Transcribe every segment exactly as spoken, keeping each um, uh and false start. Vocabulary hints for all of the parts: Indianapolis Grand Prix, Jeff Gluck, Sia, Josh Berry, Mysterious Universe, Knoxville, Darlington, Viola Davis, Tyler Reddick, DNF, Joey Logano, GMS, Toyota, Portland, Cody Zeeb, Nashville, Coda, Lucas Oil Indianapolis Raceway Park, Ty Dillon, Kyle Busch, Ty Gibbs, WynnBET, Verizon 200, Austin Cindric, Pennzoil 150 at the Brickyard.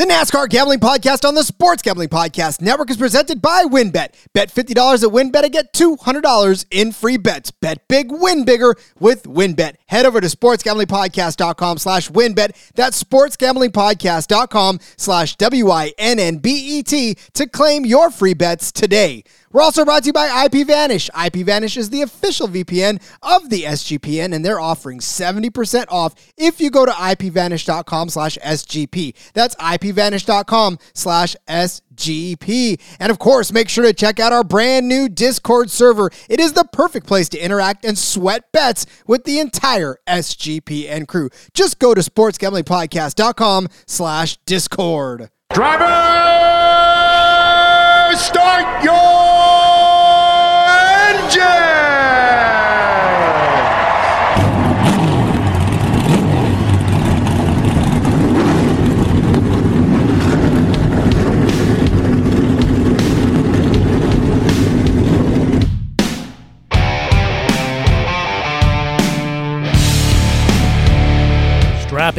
The NASCAR Gambling Podcast on the Sports Gambling Podcast Network is presented by WynnBET. Bet fifty dollars at WynnBET and get two hundred dollars in free bets. Bet big, win bigger with WynnBET. Head over to sportsgamblingpodcast.com slash WynnBET. That's sportsgamblingpodcast.com slash W-I-N-N-B-E-T to claim your free bets today. We're also brought to you by IPVanish. IPVanish is the official V P N of the S G P N, and they're offering seventy percent off if you go to IPVanish.com slash SGP. That's IPVanish.com slash SGP. And of course, make sure to check out our brand new Discord server. It is the perfect place to interact and sweat bets with the entire S G P N crew. Just go to sportsgamblingpodcast.com slash Discord. Driver, start your strap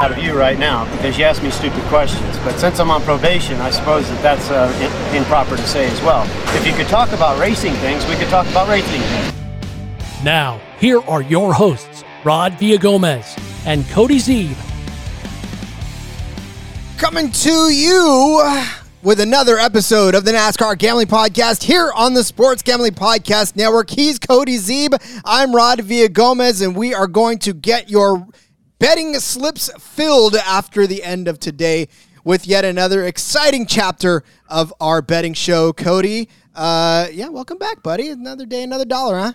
shit out of you right now because you asked me stupid questions. But since I'm on probation, I suppose that that's uh, in- improper to say as well. If you could talk about racing things, we could talk about racing things. Now, here are your hosts, Rod Villagomez and Cody Zeeb. Coming to you with another episode of the NASCAR Gambling Podcast here on the Sports Gambling Podcast Network. He's Cody Zeeb. I'm Rod Villagomez, and we are going to get your betting slips filled after the end of today with yet another exciting chapter of our betting show. Cody, uh, yeah, welcome back, buddy. Another day, another dollar, huh?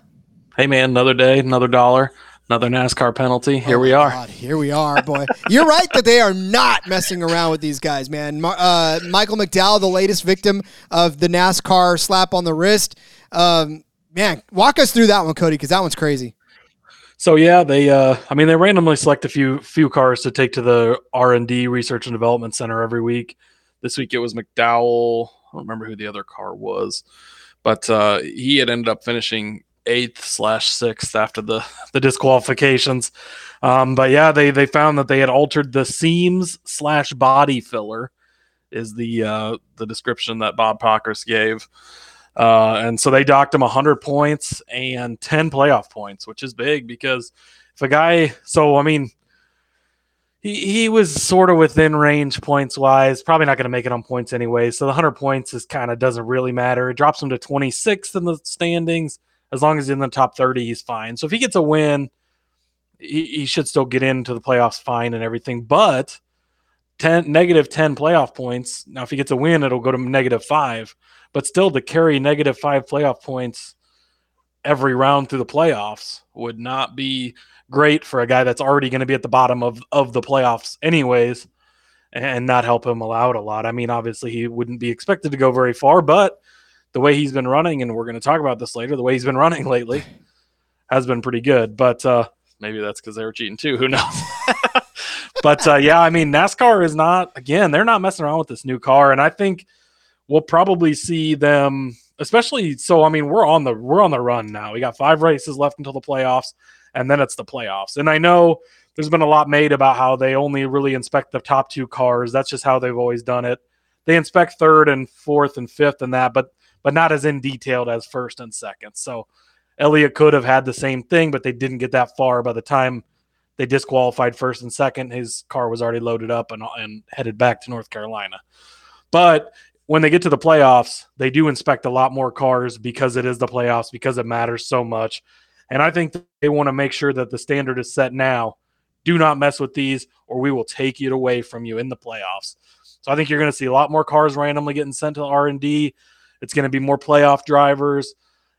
Hey, man, another day, another dollar. Another NASCAR penalty. Here oh we are. God, here we are, boy. You're right that they are not messing around with these guys, man. Uh, Michael McDowell, the latest victim of the NASCAR slap on the wrist. Um, man, walk us through that one, Cody, because that one's crazy. So, yeah, they uh, I mean, they randomly select a few few cars to take to the R and D, Research and Development Center, every week. This week it was McDowell. I don't remember who the other car was, but uh, he had ended up finishing eighth slash sixth after the the disqualifications, um but yeah, they they found that they had altered the seams slash body filler is the uh the description that Bob Pockers gave, uh and so they docked him one hundred points and ten playoff points, which is big because if a guy, so I mean he he was sort of within range points wise, probably not going to make it on points anyway, so the one hundred points is kind of doesn't really matter. It drops him to twenty-sixth in the standings. As long as he's in the top thirty, he's fine. So if he gets a win, he, he should still get into the playoffs fine and everything. But ten, negative ten playoff points. Now, if he gets a win, it'll go to negative five. But still, to carry negative five playoff points every round through the playoffs would not be great for a guy that's already going to be at the bottom of, of the playoffs anyways, and not help him out a lot. I mean, obviously, he wouldn't be expected to go very far, but the way he's been running, and we're going to talk about this later, the way he's been running lately has been pretty good. But uh, maybe that's because they were cheating too. Who knows? But, uh, yeah, I mean, NASCAR is not, again, they're not messing around with this new car. And I think we'll probably see them, especially, so, I mean, we're on the we're on the run now. We got five races left until the playoffs, and then it's the playoffs. And I know there's been a lot made about how they only really inspect the top two cars. That's just how they've always done it. They inspect third and fourth and fifth and that, but but not as in detailed as first and second. So Elliott could have had the same thing, but they didn't get that far. By the time they disqualified first and second, his car was already loaded up and, and headed back to North Carolina. But when they get to the playoffs, they do inspect a lot more cars because it is the playoffs, because it matters so much. And I think they want to make sure that the standard is set now. Do not mess with these, or we will take it away from you in the playoffs. So I think you're going to see a lot more cars randomly getting sent to R and D. It's going to be more playoff drivers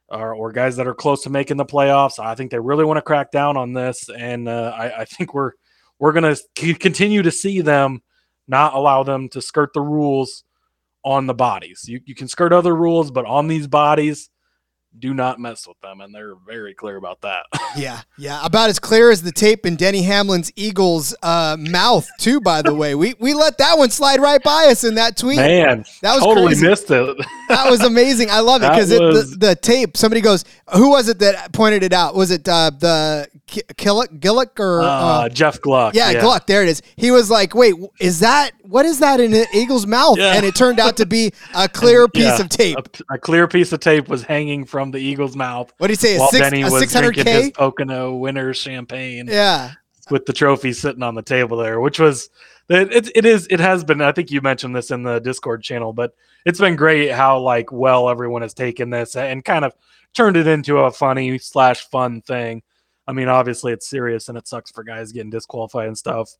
or, or guys that are close to making the playoffs. I think they really want to crack down on this, and uh, I, I think we're we're going to continue to see them not allow them to skirt the rules on the bodies. You you can skirt other rules, but on these bodies, do not mess with them, and they're very clear about that. yeah, yeah, about as clear as the tape in Denny Hamlin's Eagles uh, mouth, too, by the way. We we let that one slide right by us in that tweet. Man, that was totally crazy. Missed it. That was amazing. I love it because the, the tape, somebody goes, who was it that pointed it out? Was it uh, the K- Killick, Gillick or? Uh, uh, Jeff Gluck. Yeah, yeah, Gluck, there it is. He was like, wait, is that, what is that in the Eagles' mouth? Yeah. And it turned out to be a clear piece yeah, of tape. A, a clear piece of tape was hanging from the Eagles' mouth. What did he say? While six, Denny was drinking his Pocono winner's champagne. Yeah, with the trophy sitting on the table there, which was it. It is. It has been. I think you mentioned this in the Discord channel, but it's been great how like well everyone has taken this and kind of turned it into a funny slash fun thing. I mean, obviously it's serious and it sucks for guys getting disqualified and stuff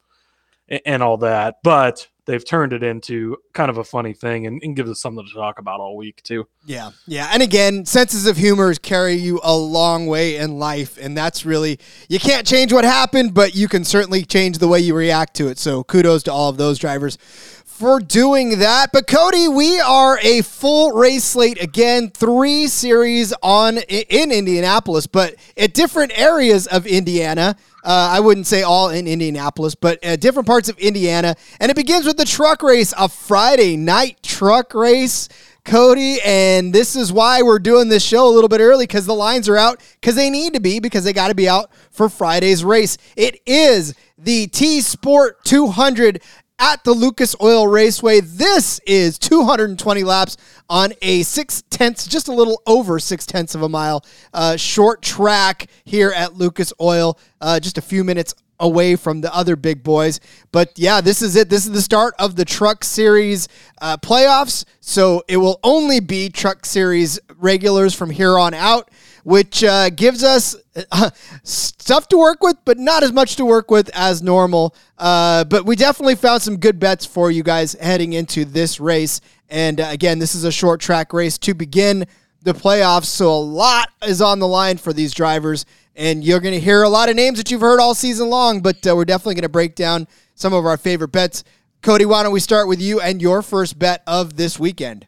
and, and all that, but they've turned it into kind of a funny thing and, and gives us something to talk about all week too. Yeah. Yeah. And again, senses of humor carry you a long way in life. And that's really, you can't change what happened, but you can certainly change the way you react to it. So kudos to all of those drivers for doing that. But Cody, we are a full race slate again, three series on in Indianapolis, but at different areas of Indiana. Uh, I wouldn't say all in Indianapolis, but uh, different parts of Indiana. And it begins with the truck race, a Friday night truck race, Cody. And this is why we're doing this show a little bit early, because the lines are out, because they need to be, because they got to be out for Friday's race. It is the T-Sport two hundred at the Lucas Oil Raceway. This is two hundred twenty laps on a six-tenths, just a little over six-tenths of a mile, uh, short track here at Lucas Oil, uh, just a few minutes away from the other big boys. But, yeah, this is it. This is the start of the Truck Series uh, playoffs, so it will only be Truck Series regulars from here on out, which uh, gives us uh, stuff to work with, but not as much to work with as normal. Uh, but we definitely found some good bets for you guys heading into this race. And uh, again, this is a short track race to begin the playoffs, so a lot is on the line for these drivers. And you're going to hear a lot of names that you've heard all season long, but uh, we're definitely going to break down some of our favorite bets. Cody, why don't we start with you and your first bet of this weekend?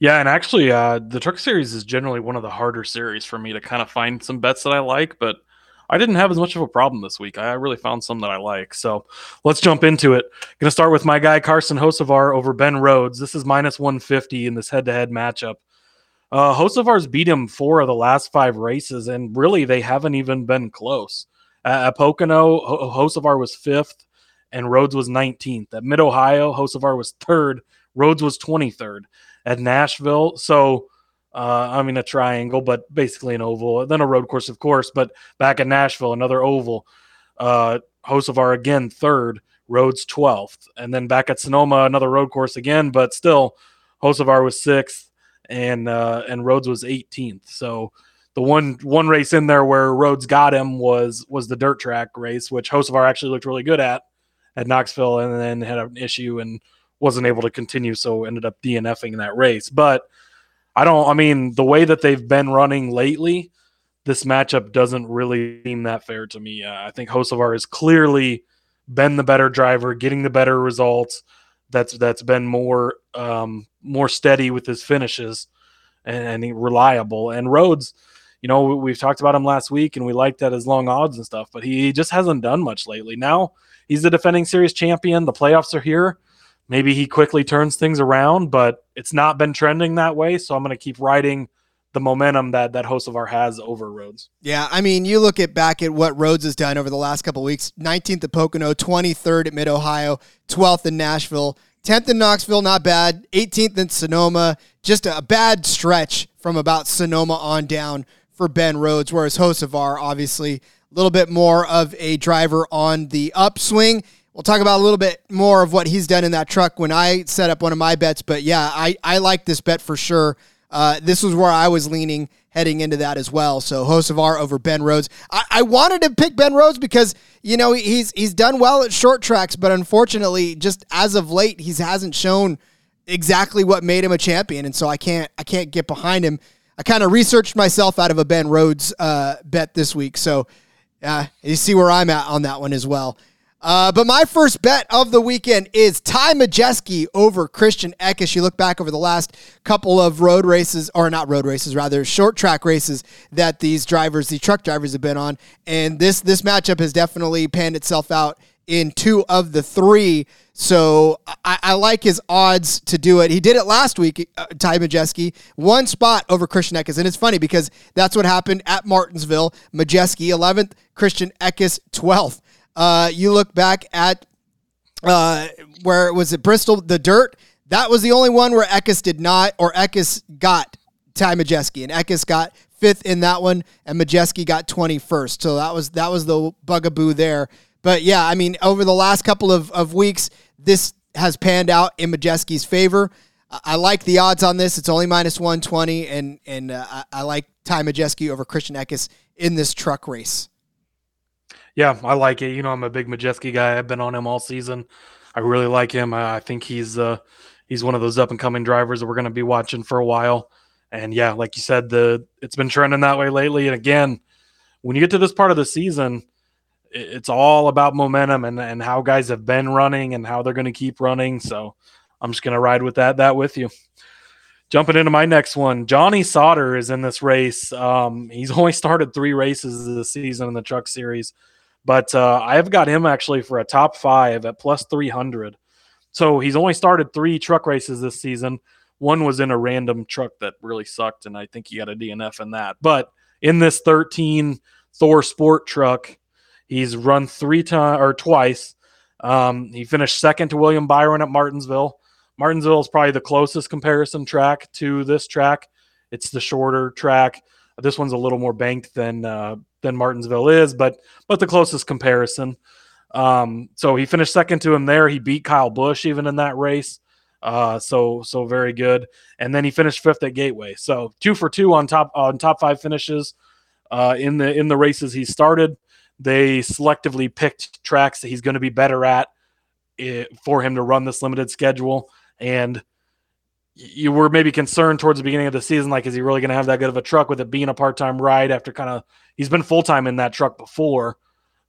Yeah, and actually, uh, the Truck Series is generally one of the harder series for me to kind of find some bets that I like, but I didn't have as much of a problem this week. I really found some that I like, so let's jump into it. Going to start with my guy, Carson Hocevar over Ben Rhodes. This is minus one fifty in this head-to-head matchup. Uh, Hocevar's beat him four of the last five races, and really they haven't even been close. Uh, at Pocono, Ho- Hocevar was fifth, and Rhodes was nineteenth. At Mid-Ohio, Hocevar was third, Rhodes was twenty-third. At Nashville, so uh, I mean a triangle, but basically an oval, then a road course, of course. But back at Nashville, another oval. Uh, Hocevar again third, Rhodes twelfth, and then back at Sonoma, another road course again, but still Hocevar was sixth, and uh, and Rhodes was eighteenth. So the one one race in there where Rhodes got him was was the dirt track race, which Hocevar actually looked really good at at Knoxville, and then had an issue and wasn't able to continue, so ended up DNFing in that race. But I don't, I mean, the way that they've been running lately, this matchup doesn't really seem that fair to me. Uh, I think Hocevar has clearly been the better driver, getting the better results. That's that's been more um, more steady with his finishes and, and reliable. And Rhodes, you know, we've talked about him last week, and we liked that as long odds and stuff, but he just hasn't done much lately. Now he's the defending series champion. The playoffs are here. Maybe he quickly turns things around, but it's not been trending that way, so I'm going to keep riding the momentum that, that Hocevar has over Rhodes. Yeah, I mean, you look at back at what Rhodes has done over the last couple of weeks, nineteenth at Pocono, twenty-third at Mid-Ohio, twelfth in Nashville, tenth in Knoxville, not bad, eighteenth in Sonoma, just a bad stretch from about Sonoma on down for Ben Rhodes, whereas Hocevar, obviously, a little bit more of a driver on the upswing. We'll talk about a little bit more of what he's done in that truck when I set up one of my bets. But, yeah, I, I like this bet for sure. Uh, this was where I was leaning heading into that as well. So, Hocevar over Ben Rhodes. I, I wanted to pick Ben Rhodes because, you know, he's he's done well at short tracks. But, unfortunately, just as of late, he hasn't shown exactly what made him a champion. And so I can't I can't get behind him. I kind of researched myself out of a Ben Rhodes uh, bet this week. So, uh, you see where I'm at on that one as well. Uh, but my first bet of the weekend is Ty Majeski over Christian Eckes. You look back over the last couple of road races, or not road races, rather short track races that these drivers, the truck drivers have been on. And this, this matchup has definitely panned itself out in two of the three. So I, I like his odds to do it. He did it last week, uh, Ty Majeski, one spot over Christian Eckes. And it's funny because that's what happened at Martinsville. Majeski eleventh, Christian Eckes twelfth. Uh, you look back at uh, where it was at Bristol, the dirt. That was the only one where Eckes did not, or Eckes got Ty Majeski, and Eckes got fifth in that one, and Majeski got twenty-first. So that was that was the bugaboo there. But yeah, I mean, over the last couple of, of weeks, this has panned out in Majeski's favor. I, I like the odds on this. It's only minus one twenty, and and uh, I, I like Ty Majeski over Christian Eckes in this truck race. Yeah, I like it. You know, I'm a big Majeski guy. I've been on him all season. I really like him. I think he's uh, he's one of those up-and-coming drivers that we're going to be watching for a while. And, yeah, like you said, the it's been trending that way lately. And, again, when you get to this part of the season, it's all about momentum and, and how guys have been running and how they're going to keep running. So I'm just going to ride with that that with you. Jumping into my next one, Johnny Sauter is in this race. Um, he's only started three races this season in the Truck Series. But uh, I've got him actually for a top five at plus three hundred. So he's only started three truck races this season. One was in a random truck that really sucked, and I think he got a D N F in that. But in this thirteen Thor Sport truck, he's run three times or twice. Um, he finished second to William Byron at Martinsville. Martinsville is probably the closest comparison track to this track. It's the shorter track. This one's a little more banked than uh, than Martinsville is, but but the closest comparison. Um, so he finished second to him there. He beat Kyle Busch even in that race. Uh, so so very good. And then he finished fifth at Gateway. So two for two on top on top five finishes uh, in the in the races he started. They selectively picked tracks that he's going to be better at it, for him to run this limited schedule. And you were maybe concerned towards the beginning of the season, like, is he really going to have that good of a truck with it being a part-time ride after kind of – he's been full-time in that truck before,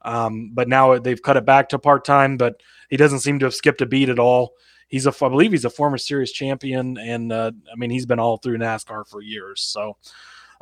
um, but now they've cut it back to part-time, but he doesn't seem to have skipped a beat at all. He's a, I believe he's a former series champion, and, uh, I mean, he's been all through NASCAR for years. So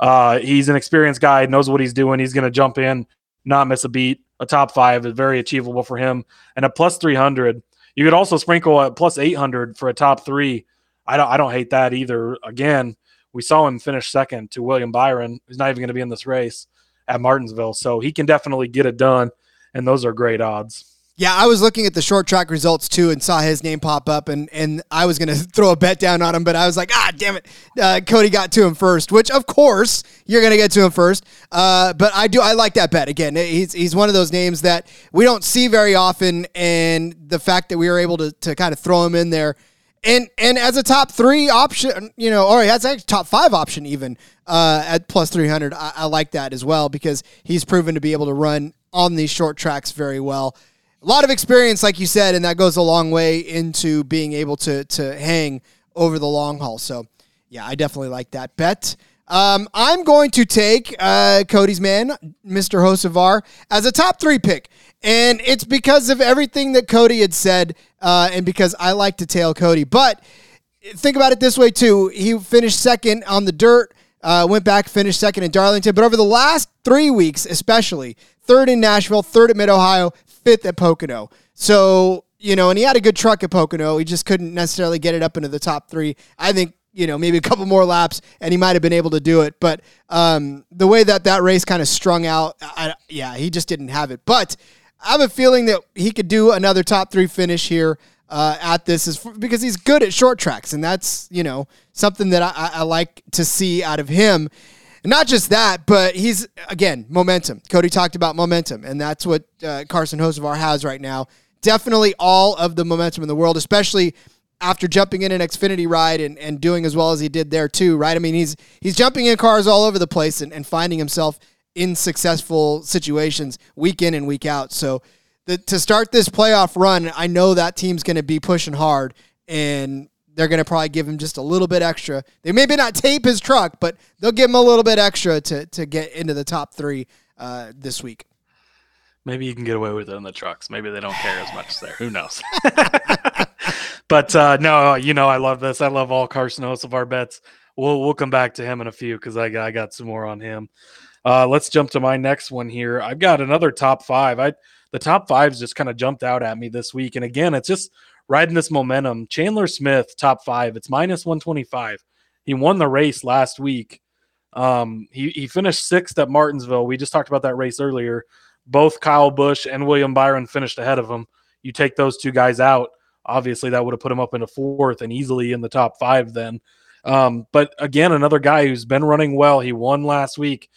uh, he's an experienced guy, knows what he's doing. He's going to jump in, not miss a beat. A top five is very achievable for him. And a plus three hundred, you could also sprinkle a plus eight hundred for a top three. I don't, I don't hate that either. Again, we saw him finish second to William Byron, who's not even going to be in this race at Martinsville. So he can definitely get it done, and those are great odds. Yeah, I was looking at the short track results too and saw his name pop up, and, and I was going to throw a bet down on him, but I was like, ah, damn it. Uh, Cody got to him first, which of course you're going to get to him first. Uh, but I do, I like that bet. Again, he's he's one of those names that we don't see very often, and the fact that we were able to, to kind of throw him in there. And and as a top three option, you know, or as a top five option even uh, at plus three hundred, I, I like that as well because he's proven to be able to run on these short tracks very well. A lot of experience, like you said, and that goes a long way into being able to to hang over the long haul. So, yeah, I definitely like that bet. Um, I'm going to take uh, Cody's man, Mister Hocevar, as a top three pick. And it's because of everything that Cody had said uh, and because I like to tail Cody. But think about it this way, too. He finished second on the dirt, uh, went back, finished second in Darlington. But over the last three weeks, especially, third in Nashville, third at Mid-Ohio, fifth at Pocono. So, you know, and he had a good truck at Pocono. He just couldn't necessarily get it up into the top three. I think, you know, maybe a couple more laps and he might have been able to do it. But um, the way that that race kind of strung out, I, yeah, he just didn't have it. But I have a feeling that he could do another top three finish here uh, at this is f- because he's good at short tracks. And that's, you know, something that I, I like to see out of him. And not just that, but he's, again, momentum. Cody talked about momentum, and that's what uh, Carson Hocevar has right now. Definitely all of the momentum in the world, especially after jumping in an Xfinity ride and, and doing as well as he did there too, right? I mean, he's he's jumping in cars all over the place and, and finding himself in successful situations week in and week out. So the, to start this playoff run, I know that team's going to be pushing hard, and they're going to probably give him just a little bit extra. They maybe not tape his truck, but they'll give him a little bit extra to to get into the top three uh, this week. Maybe you can get away with it in the trucks. Maybe they don't care as much there. Who knows? But uh, no, you know, I love this. I love all Carson Hocevar bets. We'll we'll come back to him in a few because I got I got some more on him. Uh, let's jump to my next one here. I've got another top five. I the top fives just kind of jumped out at me this week, and again, it's just riding this momentum. Chandler Smith, top five. It's minus one twenty-five. He won the race last week. Um, he he finished sixth at Martinsville. We just talked about that race earlier. Both Kyle Busch and William Byron finished ahead of him. You take those two guys out, obviously that would have put him up into fourth and easily in the top five then. Um, but again, another guy who's been running well. He won last week.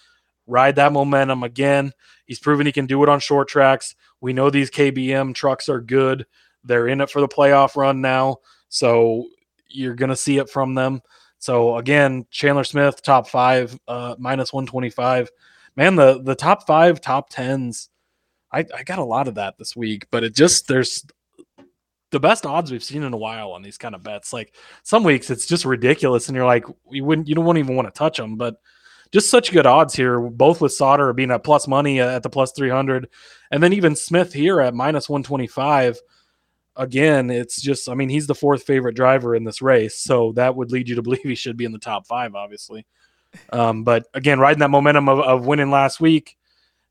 Ride that momentum again. He's proven he can do it on short tracks. We know these K B M trucks are good. They're in it for the playoff run now, so you're going to see it from them. So again, Chandler Smith, top five, uh, minus one twenty-five. Man, the the top five, top tens, I, I got a lot of that this week, but it just, there's the best odds we've seen in a while on these kind of bets. Like some weeks it's just ridiculous and you're like, you wouldn't, you don't even want to touch them, but just such good odds here, both with Sauter being at plus money at the plus three hundred. And then even Smith here at minus one twenty-five. Again, it's just, I mean, he's the fourth favorite driver in this race. So that would lead you to believe he should be in the top five, obviously. Um, but again, riding that momentum of, of winning last week,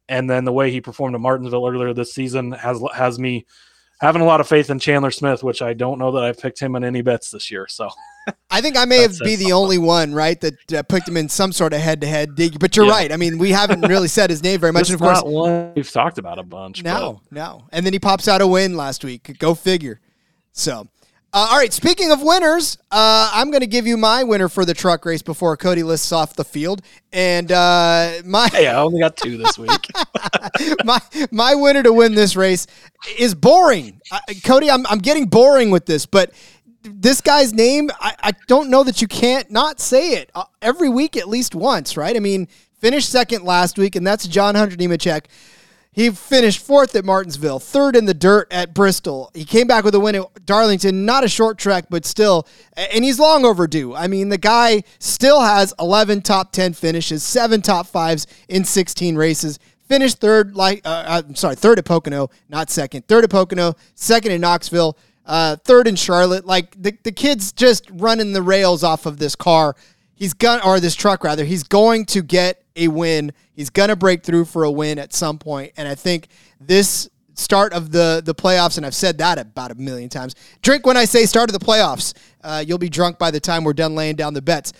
and then the way he performed at Martinsville earlier this season has has me having a lot of faith in Chandler Smith, which I don't know that I've picked him in any bets this year. So I think I may have be the only one, right, that uh, picked him in some sort of head-to-head. But you're yeah. right. I mean, we haven't really said his name very much. It's and of not course, one we've talked about a bunch. No, but. no. And then he pops out a win last week. Go figure. So. Uh, all right, speaking of winners, uh, I'm going to give you my winner for the truck race before Cody lists off the field. And uh, my hey, I only got two this week. my my winner to win this race is boring. Uh, Cody, I'm I'm getting boring with this, but this guy's name, I, I don't know that you can't not say it uh, every week at least once, right? I mean, finished second last week, and that's John Hunter Nemechek. He finished fourth at Martinsville, third in the dirt at Bristol. He came back with a win at Darlington, not a short track, but still, and he's long overdue. I mean, the guy still has eleven top ten finishes, seven top fives in sixteen races. Finished third, like uh, I'm sorry, third at Pocono, not second. Third at Pocono, second in Knoxville, uh, third in Charlotte. Like the the kid's just running the rails off of this car. He's gonna, or this truck rather. He's going to get a win. He's going to break through for a win at some point. And I think this start of the, the playoffs, and I've said that about a million times, drink when I say start of the playoffs. Uh, you'll be drunk by the time we're done laying down the bets.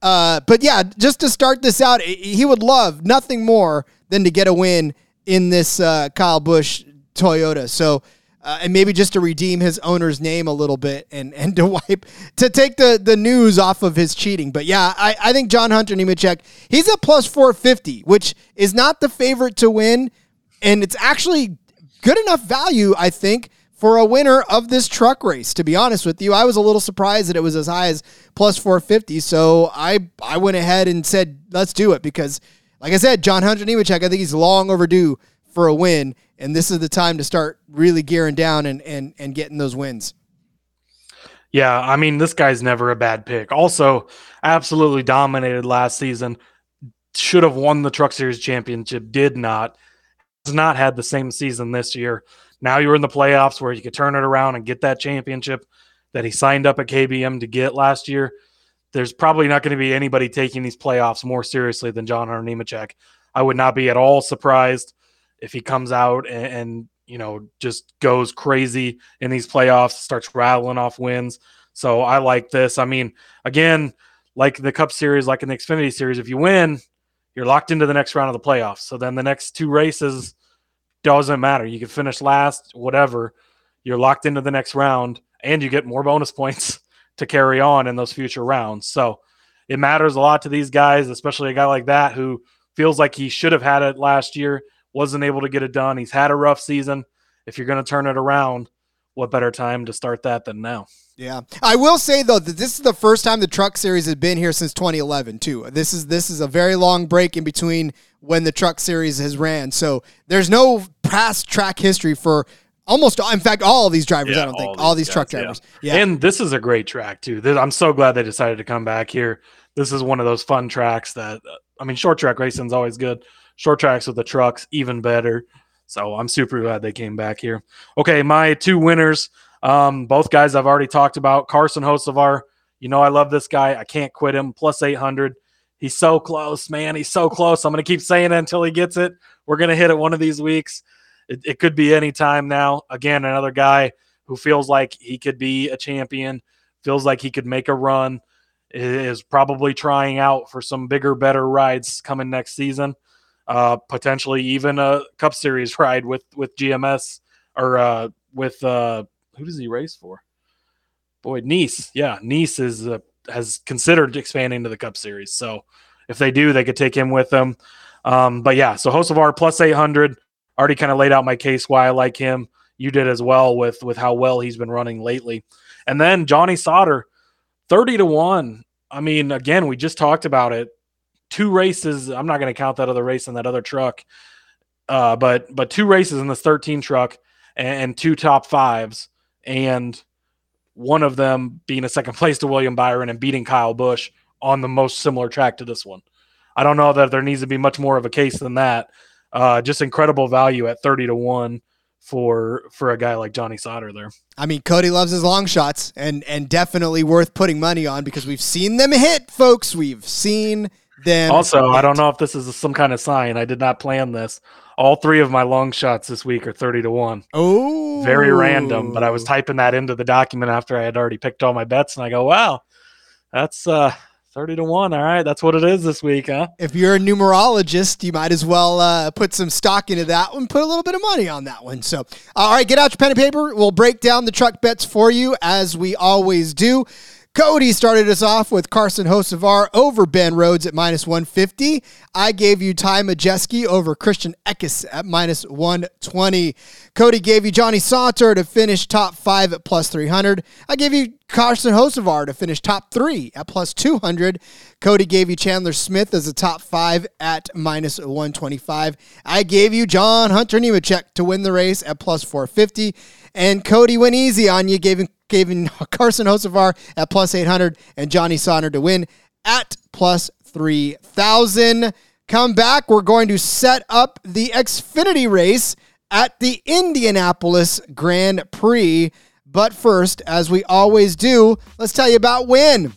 Uh, but yeah, just to start this out, he would love nothing more than to get a win in this uh, Kyle Busch Toyota. So, uh, and maybe just to redeem his owner's name a little bit and, and to wipe, to take the, the news off of his cheating. But yeah, I, I think John Hunter Nemechek, he's at plus four fifty, which is not the favorite to win. And it's actually good enough value, I think, for a winner of this truck race. To be honest with you, I was a little surprised that it was as high as plus four fifty. So I, I went ahead and said, let's do it. Because like I said, John Hunter Nemechek, I think he's long overdue for a win. And this is the time to start really gearing down and, and, and getting those wins. Yeah, I mean, this guy's never a bad pick. Also, absolutely dominated last season. Should have won the Truck Series championship, did not. Has not had the same season this year. Now you're in the playoffs where you could turn it around and get that championship that he signed up at K B M to get last year. There's probably not going to be anybody taking these playoffs more seriously than John Hunter Nemechek. I would not be at all surprised if he comes out and, and, you know, just goes crazy in these playoffs, starts rattling off wins. So I like this. I mean, again, like the Cup Series, like in the Xfinity Series, if you win, you're locked into the next round of the playoffs. So then the next two races, doesn't matter. You can finish last, whatever. You're locked into the next round, and you get more bonus points to carry on in those future rounds. So it matters a lot to these guys, especially a guy like that who feels like he should have had it last year. Wasn't able to get it done. He's had a rough season. If you're going to turn it around, what better time to start that than now? Yeah. I will say, though, that this is the first time the Truck Series has been here since twenty eleven, too. This is this is a very long break in between when the Truck Series has ran. So there's no past track history for almost, in fact, all of these drivers, yeah, I don't all think. These all these guys, truck drivers. Yeah. yeah. And this is a great track, too. I'm so glad they decided to come back here. This is one of those fun tracks that, I mean, short track racing is always good. Short tracks with the trucks, even better. So I'm super glad they came back here. Okay, my two winners, um, both guys I've already talked about. Carson Hocevar, you know I love this guy. I can't quit him, plus eight hundred. He's so close, man. He's so close. I'm going to keep saying it until he gets it. We're going to hit it one of these weeks. It, it could be any time now. Again, another guy who feels like he could be a champion, feels like he could make a run, is probably trying out for some bigger, better rides coming next season, uh, potentially even a Cup Series ride with with G M S or uh, with uh, who does he race for? Boy, Nice. Yeah, Nice is a has considered expanding to the Cup Series. So if they do, they could take him with them. Um, but yeah, so Hocevar plus eight hundred, already kind of laid out my case why I like him. You did as well with, with how well he's been running lately. And then Johnny Sauter, thirty to one. I mean, again, we just talked about it. Two races. I'm not going to count that other race in that other truck. Uh, but, but two races in this thirteen truck and, and two top fives. And one of them being a second place to William Byron and beating Kyle Busch on the most similar track to this one. I don't know that there needs to be much more of a case than that. Uh, just incredible value at thirty to one for for a guy like Johnny Sauter there. I mean, Cody loves his long shots and and definitely worth putting money on because we've seen them hit, folks. We've seen them Also, hit. I don't know if this is some kind of sign. I did not plan this. All three of my long shots this week are thirty to one. Oh, very random. But I was typing that into the document after I had already picked all my bets. And I go, wow, that's uh thirty to one. All right. That's what it is this week. Huh? If you're a numerologist, you might as well uh, put some stock into that one, put a little bit of money on that one. So, all right, get out your pen and paper. We'll break down the truck bets for you as we always do. Cody started us off with Carson Hocevar over Ben Rhodes at minus one fifty. I gave you Ty Majeski over Christian Eckes at minus one twenty. Cody gave you Johnny Sauter to finish top five at plus three hundred. I gave you Carson Hocevar to finish top three at plus two hundred. Cody gave you Chandler Smith as a top five at minus one twenty-five. I gave you John Hunter Nemechek to win the race at plus four fifty. And Cody went easy on you, gave him Gave in Carson Hocevar at plus eight hundred and Johnny Sauter to win at plus three thousand. Come back. We're going to set up the Xfinity race at the Indianapolis Grand Prix. But first, as we always do, let's tell you about Wynn.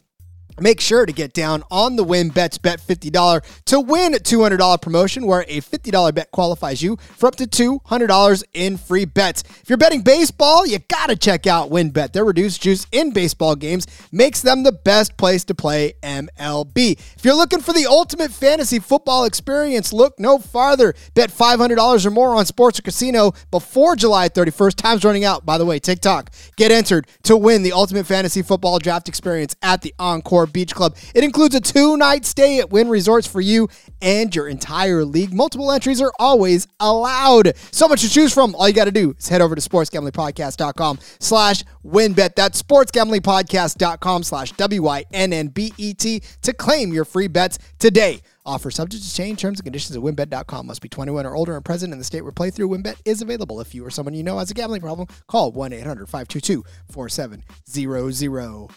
Make sure to get down on the WynnBET Bet fifty dollars to win two hundred dollars promotion where a fifty dollars bet qualifies you for up to two hundred dollars in free bets. If you're betting baseball, you got to check out WynnBET. Their reduced juice in baseball games makes them the best place to play M L B. If you're looking for the ultimate fantasy football experience, look no farther. Bet five hundred dollars or more on sports or casino before July thirty-first. Time's running out, by the way. TikTok. Get entered to win the ultimate fantasy football draft experience at the Encore Beach Club. It includes a two-night stay at Wynn Resorts for you and your entire league. Multiple entries are always allowed. So much to choose from. All you got to do is head over to sportsgamblingpodcast.com slash WynnBET. That's sportsgamblingpodcast.com slash W Y N N B E T to claim your free bets today. Offer subject to change. Terms and conditions at WynnBET dot com. Must be twenty-one or older and present in the state where playthrough WynnBET is available. If you or someone you know has a gambling problem, call one eight hundred five two two four seven zero zero.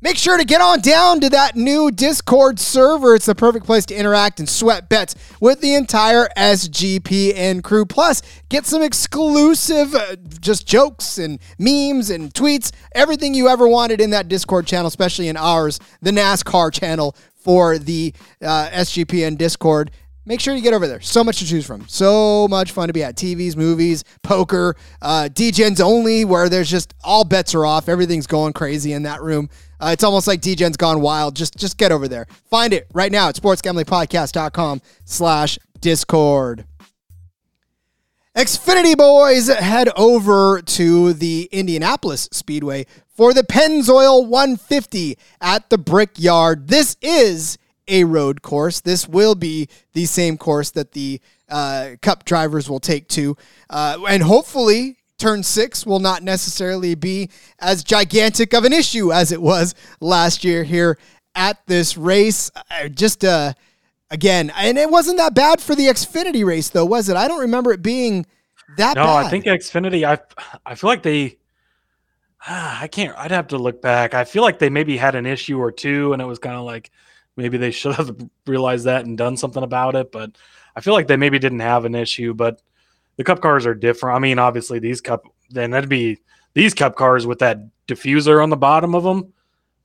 Make sure to get on down to that new Discord server. It's the perfect place to interact and sweat bets with the entire S G P N crew. Plus, get some exclusive uh, just jokes and memes and tweets. Everything you ever wanted in that Discord channel, especially in ours, the NASCAR channel for the uh, S G P N Discord. Make sure you get over there. So much to choose from. So much fun to be at. T Vs, movies, poker, uh, D Gens only, where there's just all bets are off. Everything's going crazy in that room. Uh, it's almost like D Gen's gone wild. Just just get over there. Find it right now at sportsgamblingpodcast.com slash Discord. Xfinity boys head over to the Indianapolis Speedway for the Pennzoil one fifty at the Brickyard. This is a road course. This will be the same course that the uh, Cup drivers will take to. Uh, and hopefully, turn six will not necessarily be as gigantic of an issue as it was last year here at this race. I just, uh, again, and it wasn't that bad for the Xfinity race, though, was it? I don't remember it being that no, bad. No, I think Xfinity, I, I feel like they... Ah, I can't... I'd have to look back. I feel like they maybe had an issue or two, and it was kind of like... Maybe they should have realized that and done something about it, but I feel like they maybe didn't have an issue, but the Cup cars are different. I mean, obviously these Cup, then that'd be these Cup cars with that diffuser on the bottom of them.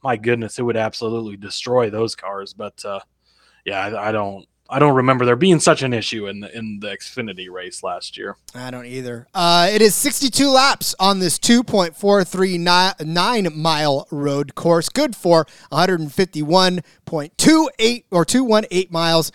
My goodness, it would absolutely destroy those cars. But uh, yeah, I, I don't, I don't remember there being such an issue in the, in the Xfinity race last year. I don't either. Uh, it is sixty-two laps on this two point four three nine mile road course, good for one fifty-one point two eight or two eighteen miles.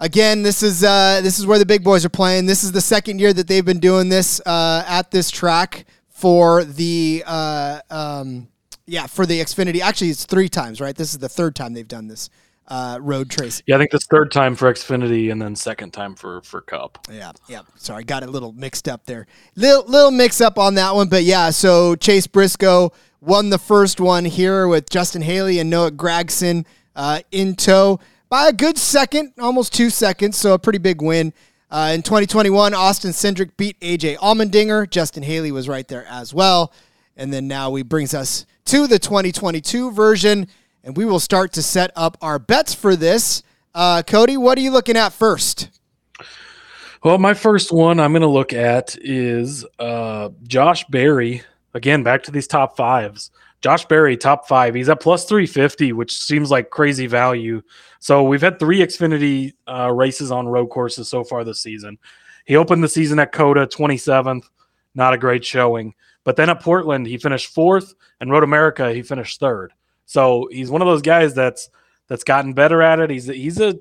Again, this is uh, this is where the big boys are playing. This is the second year that they've been doing this uh, at this track for the uh, um, yeah for the Xfinity. Actually, it's three times, right? This is the third time they've done this uh, road trace. Yeah, I think this third time for Xfinity and then second time for for Cup. Yeah, yeah. Sorry, got it a little mixed up there. Little little mix up on that one, but yeah. So Chase Briscoe won the first one here with Justin Haley and Noah Gragson uh, in tow. By a good second, almost two seconds, so a pretty big win. Uh, in twenty twenty-one, Austin Cindric beat A J Allmendinger. Justin Haley was right there as well. And then now we brings us to the twenty twenty-two version, and we will start to set up our bets for this. Uh, Cody, what are you looking at first? Well, my first one I'm going to look at is uh, Josh Berry. Again, back to these top fives. Josh Berry, top five. He's at plus three fifty, which seems like crazy value. So we've had three Xfinity uh, races on road courses so far this season. He opened the season at Coda, twenty-seventh. Not a great showing. But then at Portland, he finished fourth, and Road America, he finished third. So he's one of those guys that's that's gotten better at it. He's he's a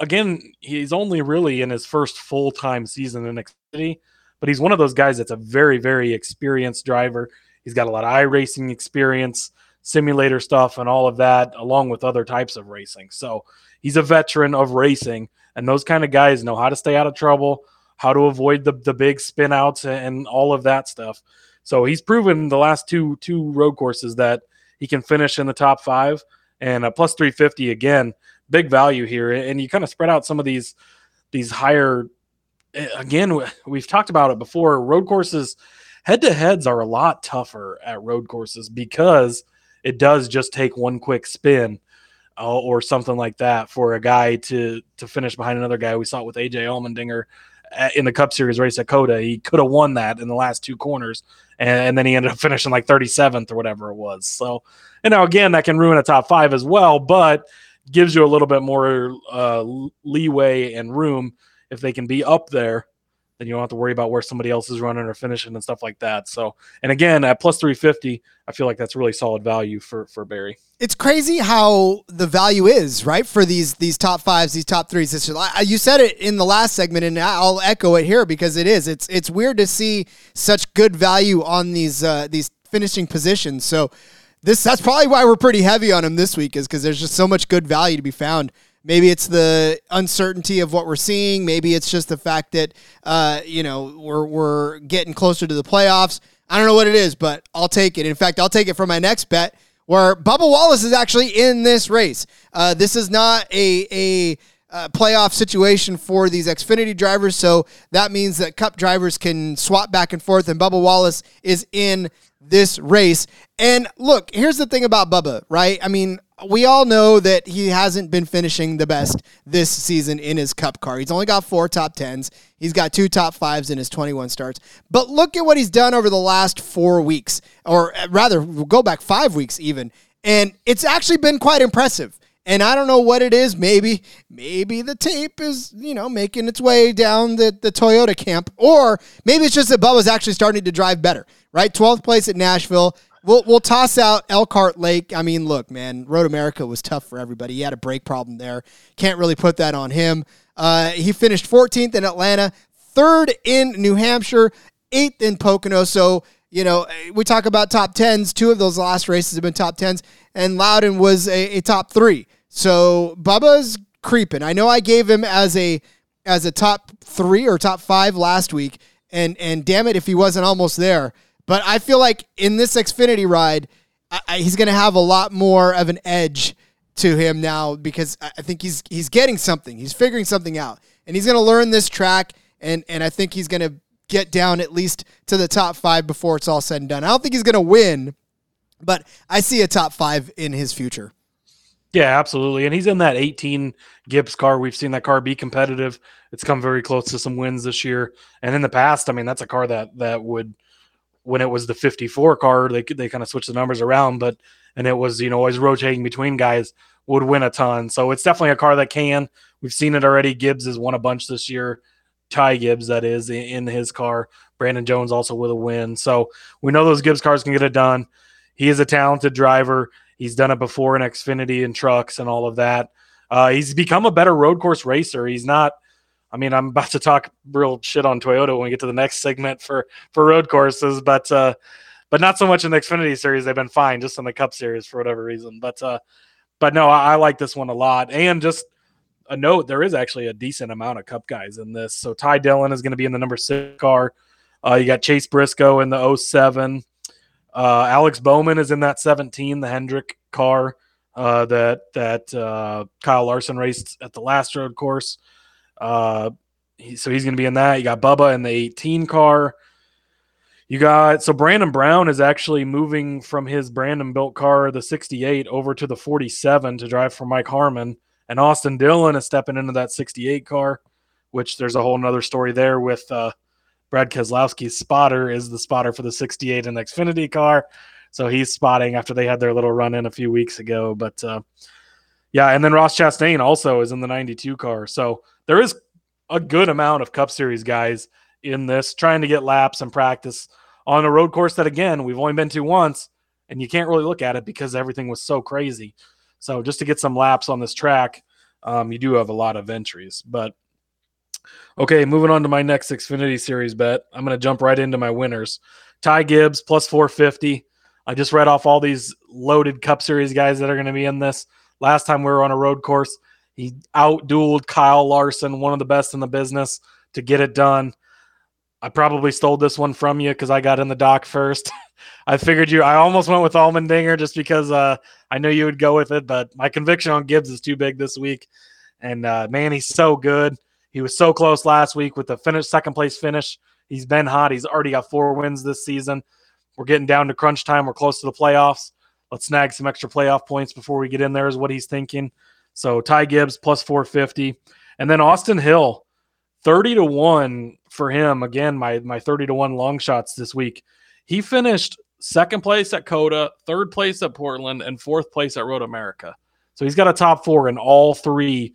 again, he's only really in his first full-time season in Xfinity, but he's one of those guys that's a very, very experienced driver. He's got a lot of iRacing experience, simulator stuff, and all of that, along with other types of racing. So he's a veteran of racing, and those kind of guys know how to stay out of trouble, how to avoid the, the big spin-outs and all of that stuff. So he's proven the last two two road courses that he can finish in the top five, and a plus three fifty, again, big value here. And you kind of spread out some of these these higher – again, we've talked about it before, road courses – head-to-heads are a lot tougher at road courses because it does just take one quick spin uh, or something like that for a guy to to finish behind another guy. We saw it with A J Allmendinger in the Cup Series race at Coda. He could have won that in the last two corners, and, and then he ended up finishing like thirty-seventh or whatever it was. So, and now again, that can ruin a top five as well, but gives you a little bit more uh, leeway and room if they can be up there. Then you don't have to worry about where somebody else is running or finishing and stuff like that. So, and again, at plus three fifty, I feel like that's really solid value for, for Barry. It's crazy how the value is, right, for these these top fives, these top threes. This you said it in the last segment, and I'll echo it here because it is. It's it's weird to see such good value on these uh, these finishing positions. So this that's probably why we're pretty heavy on him this week is because there's just so much good value to be found. Maybe it's the uncertainty of what we're seeing. Maybe it's just the fact that, uh, you know, we're we're getting closer to the playoffs. I don't know what it is, but I'll take it. In fact, I'll take it for my next bet, where Bubba Wallace is actually in this race. Uh, this is not a a uh, playoff situation for these Xfinity drivers, so that means that Cup drivers can swap back and forth, and Bubba Wallace is in this race. And look, here's the thing about Bubba, right? I mean, we all know that he hasn't been finishing the best this season in his Cup car. He's only got four top tens. He's got two top fives in his twenty-one starts. But look at what he's done over the last four weeks, or rather, we'll go back five weeks even. And it's actually been quite impressive. And I don't know what it is. Maybe, maybe the tape is, you know, making its way down the, the Toyota camp. Or maybe it's just that Bubba's actually starting to drive better, right? twelfth place at Nashville. We'll we'll toss out Elkhart Lake. I mean, look, man, Road America was tough for everybody. He had a brake problem there. Can't really put that on him. Uh, he finished fourteenth in Atlanta, third in New Hampshire, eighth in Pocono. So, you know, we talk about top tens. Two of those last races have been top tens, and Loudon was a, a top three. So Bubba's creeping. I know I gave him as a as a top three or top five last week, and and damn it if he wasn't almost there. But I feel like in this Xfinity ride, I, I, he's going to have a lot more of an edge to him now because I think he's he's getting something. He's figuring something out. And he's going to learn this track, and, and I think he's going to get down at least to the top five before it's all said and done. I don't think he's going to win, but I see a top five in his future. Yeah, absolutely. And he's in that eighteen Gibbs car. We've seen that car be competitive. It's come very close to some wins this year. And in the past, I mean, that's a car that that would, when it was the fifty-four car, they they kind of switched the numbers around, but, and it was, you know, always rotating between guys, would win a ton. So it's definitely a car that can. We've seen it already. Gibbs has won a bunch this year. Ty Gibbs, that is, in his car. Brandon Jones also with a win. So we know those Gibbs cars can get it done. He is a talented driver. He's done it before in Xfinity and trucks and all of that. Uh, he's become a better road course racer. He's not, I mean, I'm about to talk real shit on Toyota when we get to the next segment for, for road courses, but uh, but not so much in the Xfinity series. They've been fine, just in the Cup series for whatever reason. But, uh, but no, I, I like this one a lot. And just a note, there is actually a decent amount of Cup guys in this. So Ty Dillon is going to be in the number six car. Uh, you got Chase Briscoe in the oh seven. Uh, Alex Bowman is in that seventeen, the Hendrick car uh, that that uh, Kyle Larson raced at the last road course. Uh, he, so he's going to be in that. You got Bubba in the eighteen car. You got, so Brandon Brown is actually moving from his Brandon built car, the sixty-eight, over to the forty-seven to drive for Mike Harmon. And Austin Dillon is stepping into that sixty-eight car, which there's a whole nother story there with uh, Brad Keselowski's spotter is the spotter for the sixty-eight and Xfinity car. So he's spotting after they had their little run in a few weeks ago, but uh, yeah. And then Ross Chastain also is in the ninety-two car. So there is a good amount of Cup Series guys in this, trying to get laps and practice on a road course that, again, we've only been to once and you can't really look at it because everything was so crazy. So just to get some laps on this track, um, you do have a lot of entries, but okay, moving on to my next Xfinity Series bet. I'm going to jump right into my winners. Ty Gibbs, plus four fifty. I just read off all these loaded Cup Series guys that are going to be in this. Last time we were on a road course, he out-dueled Kyle Larson, one of the best in the business, to get it done. I probably stole this one from you because I got in the dock first. I figured you – I almost went with Allmendinger just because uh, I knew you would go with it, but my conviction on Gibbs is too big this week. And, uh, man, he's so good. He was so close last week with the finish, second place finish. He's been hot. He's already got four wins this season. We're getting down to crunch time. We're close to the playoffs. Let's snag some extra playoff points before we get in there is what he's thinking. So Ty Gibbs plus four fifty. And then Austin Hill, thirty to one for him. Again, my, my thirty to one long shots this week. He finished second place at Coda, third place at Portland, and fourth place at Road America. So he's got a top four in all three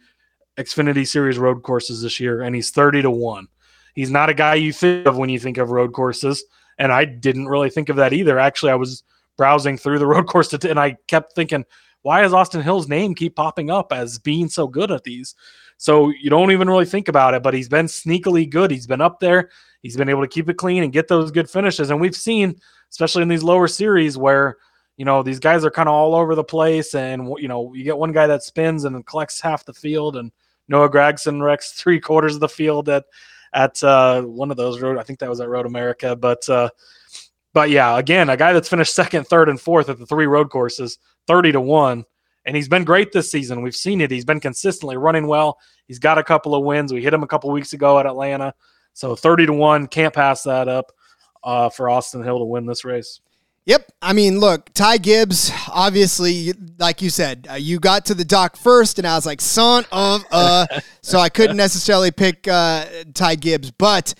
Xfinity Series road courses this year, and he's thirty to one. He's not a guy you think of when you think of road courses, and I didn't really think of that either. Actually, I was browsing through the road course and I kept thinking, why does Austin Hill's name keep popping up as being so good at these? So you don't even really think about it, but he's been sneakily good. He's been up there. He's been able to keep it clean and get those good finishes. And we've seen, especially in these lower series where, you know, these guys are kind of all over the place, and, you know, you get one guy that spins and collects half the field, and Noah Gragson wrecks three quarters of the field at at uh, one of those road. I think that was at Road America, but uh, but yeah, again, a guy that's finished second, third, and fourth at the three road courses, thirty to one, and he's been great this season. We've seen it. He's been consistently running well. He's got a couple of wins. We hit him a couple weeks ago at Atlanta, so thirty to one, can't pass that up uh, for Austin Hill to win this race. Yep. I mean, look, Ty Gibbs, obviously, like you said, uh, you got to the dock first, and I was like, son of a... So I couldn't necessarily pick uh, Ty Gibbs. But,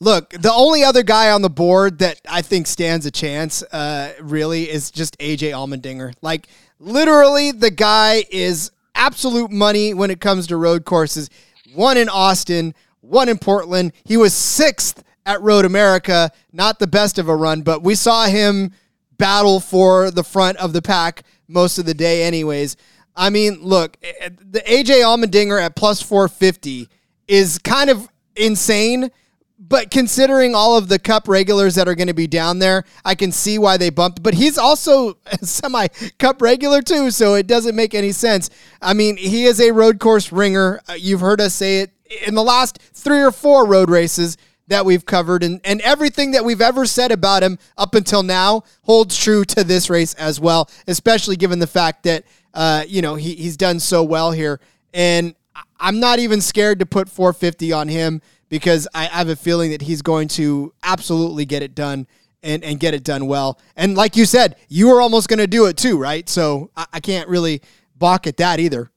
look, the only other guy on the board that I think stands a chance, uh, really, is just A J Allmendinger. Like, literally, the guy is absolute money when it comes to road courses. One in Austin, one in Portland. He was sixth at Road America, not the best of a run, but we saw him battle for the front of the pack most of the day anyways. I mean, look, the A J Allmendinger at plus four fifty is kind of insane, but considering all of the Cup regulars that are going to be down there, I can see why they bumped, but he's also a semi-Cup regular too, so it doesn't make any sense. I mean, he is a road course ringer. You've heard us say it in the last three or four road races that we've covered, and, and everything that we've ever said about him up until now holds true to this race as well, especially given the fact that, uh, you know, he, he's done so well here. And I'm not even scared to put four fifty on him because I have a feeling that he's going to absolutely get it done and, and get it done well. And like you said, you were almost going to do it too, right? So I, I can't really balk at that either.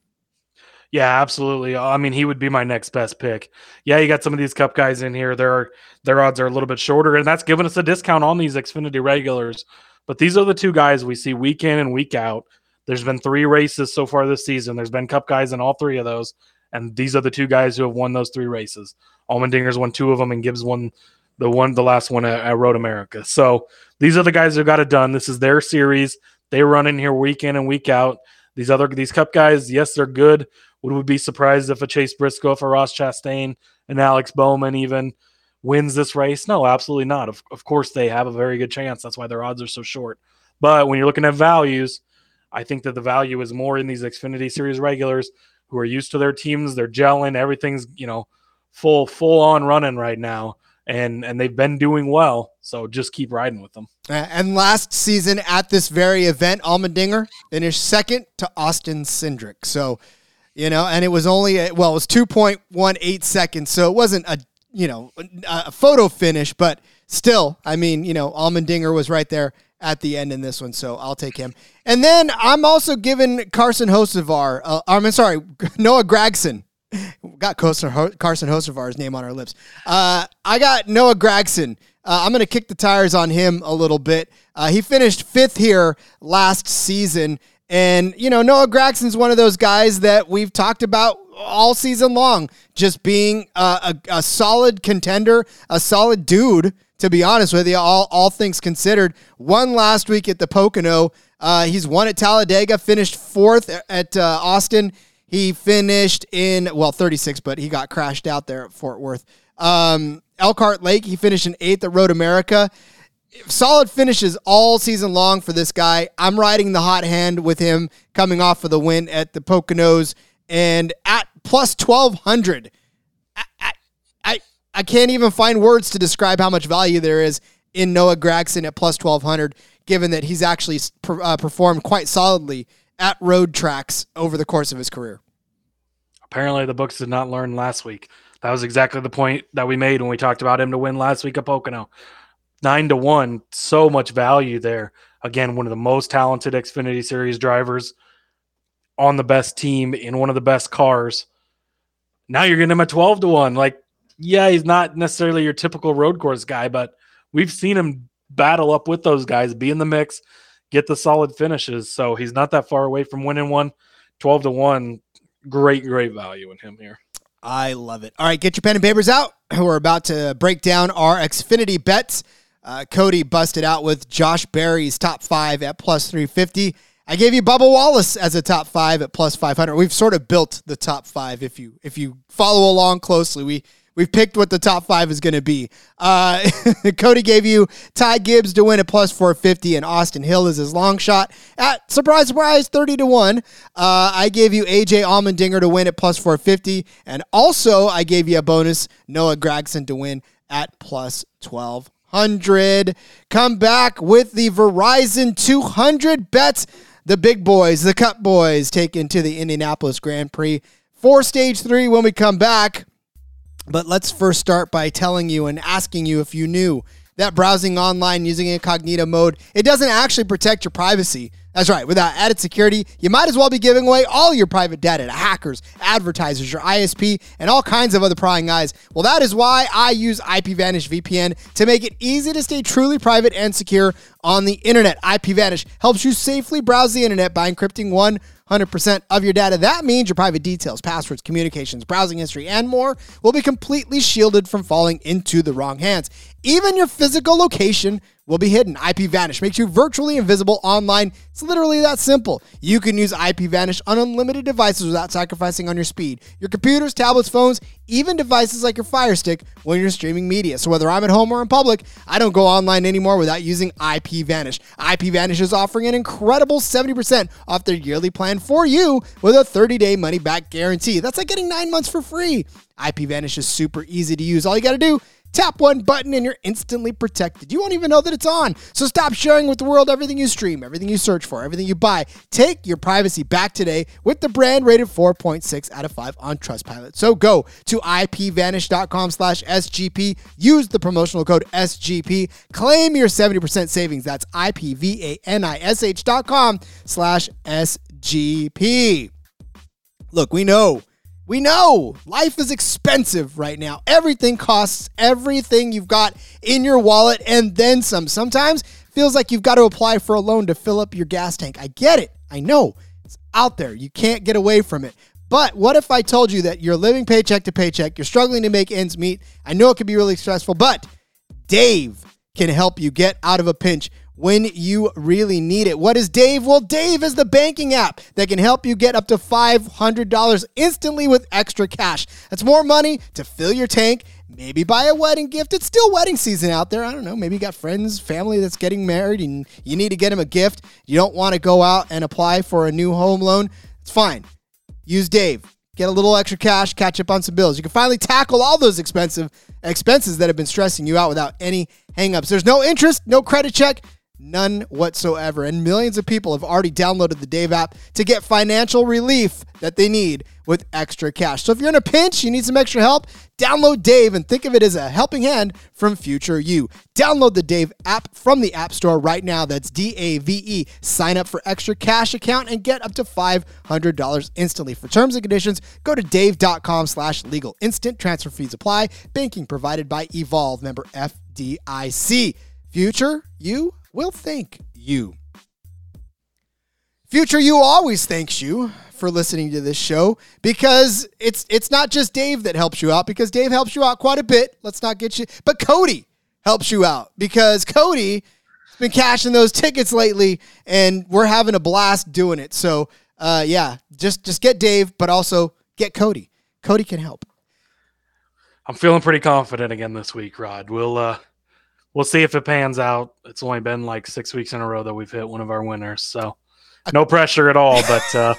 Yeah, absolutely. I mean, he would be my next best pick. Yeah, you got some of these Cup guys in here. Their, their odds are a little bit shorter, and that's giving us a discount on these Xfinity regulars. But these are the two guys we see week in and week out. There's been three races so far this season. There's been Cup guys in all three of those, and these are the two guys who have won those three races. Allmendinger's won two of them, and Gibbs won the one, the last one at, at Road America. So these are the guys who got it done. This is their series. They run in here week in and week out. These other these Cup guys, yes, they're good. Would we be surprised if a Chase Briscoe, if a Ross Chastain, and Alex Bowman even wins this race? No, absolutely not. Of, of course, they have a very good chance. That's why their odds are so short. But when you're looking at values, I think that the value is more in these Xfinity Series regulars who are used to their teams. They're gelling. Everything's, you know, full full on running right now. And and they've been doing well, so just keep riding with them. And last season at this very event, Allmendinger finished second to Austin Cindric. So, you know, and it was only, a, well, it was two point one eight seconds, so it wasn't a, you know, a photo finish, but still, I mean, you know, Allmendinger was right there at the end in this one, so I'll take him. And then I'm also giving Carson Hocevar, uh, I'm sorry, Noah Gragson. Got Carson Hocevar's name on our lips. Uh, I got Noah Gragson. Uh, I'm going to kick the tires on him a little bit. Uh, he finished fifth here last season. And, you know, Noah Gragson's one of those guys that we've talked about all season long, just being a, a, a solid contender, a solid dude, to be honest with you, all, all things considered. Won last week at the Pocono. Uh, he's won at Talladega, finished fourth at uh, Austin. He finished in, well, thirty-six, but he got crashed out there at Fort Worth. Um, Elkhart Lake, he finished in eighth at Road America. Solid finishes all season long for this guy. I'm riding the hot hand with him coming off of the win at the Poconos. And at plus twelve hundred, I, I, I can't even find words to describe how much value there is in Noah Gragson at plus twelve hundred, given that he's actually per, uh, performed quite solidly at road tracks over the course of his career. Apparently the books did not learn last week. That was exactly the point that we made when we talked about him to win last week at Pocono. Nine to one, so much value there. Again, one of the most talented Xfinity Series drivers on the best team in one of the best cars. Now you're getting him at twelve to one. Like, yeah, he's not necessarily your typical road course guy, but we've seen him battle up with those guys, be in the mix, get the solid finishes. So he's not that far away from winning one. twelve to one. Great, great value in him here. I love it. All right, get your pen and papers out. We're about to break down our Xfinity bets. Uh, Cody busted out with Josh Berry's top five at plus three fifty. I gave you Bubba Wallace as a top five at plus five hundred. We've sort of built the top five. If you if you follow along closely, we we've picked what the top five is going to be. Uh, Cody gave you Ty Gibbs to win at plus four fifty, and Austin Hill is his long shot at, surprise, surprise, thirty to one. Uh, I gave you A J Allmendinger to win at plus four fifty, and also I gave you a bonus, Noah Gragson to win at plus twelve hundred. Come back with the Verizon two hundred bets. The big boys, the Cup boys, taken to the Indianapolis Grand Prix for stage three when we come back. But let's first start by telling you and asking you if you knew that browsing online using incognito mode, it doesn't actually protect your privacy. That's right. Without added security, you might as well be giving away all your private data to hackers, advertisers, your I S P, and all kinds of other prying eyes. Well, that is why I use IPVanish V P N to make it easy to stay truly private and secure on the internet. IPVanish helps you safely browse the internet by encrypting one one hundred percent of your data. That means your private details, passwords, communications, browsing history, and more will be completely shielded from falling into the wrong hands. Even your physical location will be hidden. IPVanish makes you virtually invisible online. It's literally that simple. You can use IPVanish on unlimited devices without sacrificing on your speed. Your computers, tablets, phones, even devices like your Fire Stick when you're streaming media. So whether I'm at home or in public, I don't go online anymore without using IPVanish. IPVanish is offering an incredible seventy percent off their yearly plan for you with a thirty-day money-back guarantee. That's like getting nine months for free. IPVanish is super easy to use. All you got to do Tap one button and you're instantly protected. You won't even know that it's on. So stop sharing with the world everything you stream, everything you search for, everything you buy. Take your privacy back today with the brand rated four point six out of five on Trustpilot. So go to I P vanish dot com slash S G P. Use the promotional code S G P. Claim your seventy percent savings. That's I P vanish dot com slash S G P. Look, we know, we know life is expensive right now. Everything costs, everything you've got in your wallet and then some. Sometimes feels like you've got to apply for a loan to fill up your gas tank. I get it. I know. It's out there. You can't get away from it. But what if I told you that you're living paycheck to paycheck, you're struggling to make ends meet? I know it can be really stressful, but Dave can help you get out of a pinch when you really need it. What is Dave? Well, Dave is the banking app that can help you get up to five hundred dollars instantly with extra cash. That's more money to fill your tank, maybe buy a wedding gift. It's still wedding season out there. I don't know. Maybe you got friends, family that's getting married and you need to get them a gift. You don't want to go out and apply for a new home loan. It's fine. Use Dave. Get a little extra cash, catch up on some bills. You can finally tackle all those expensive expenses that have been stressing you out without any hangups. There's no interest, no credit check. None whatsoever. And millions of people have already downloaded the Dave app to get financial relief that they need with extra cash. So if you're in a pinch, you need some extra help, download Dave and think of it as a helping hand from future you. Download the Dave app from the App Store right now. That's D A V E. Sign up for extra cash account and get up to five hundred dollars instantly. For terms and conditions, go to dave dot com slash legal. Instant transfer fees apply. Banking provided by Evolve. Member F D I C. Future you will thank you. Future you always thanks you for listening to this show, because it's it's not just Dave that helps you out, because Dave helps you out quite a bit. Let's not get you, but Cody helps you out, because Cody has been cashing those tickets lately and we're having a blast doing it. So uh, yeah, just just get Dave, but also get Cody. Cody can help. I'm feeling pretty confident again this week, Rod. We'll uh We'll see if it pans out. It's only been like six weeks in a row that we've hit one of our winners, so no pressure at all. But uh,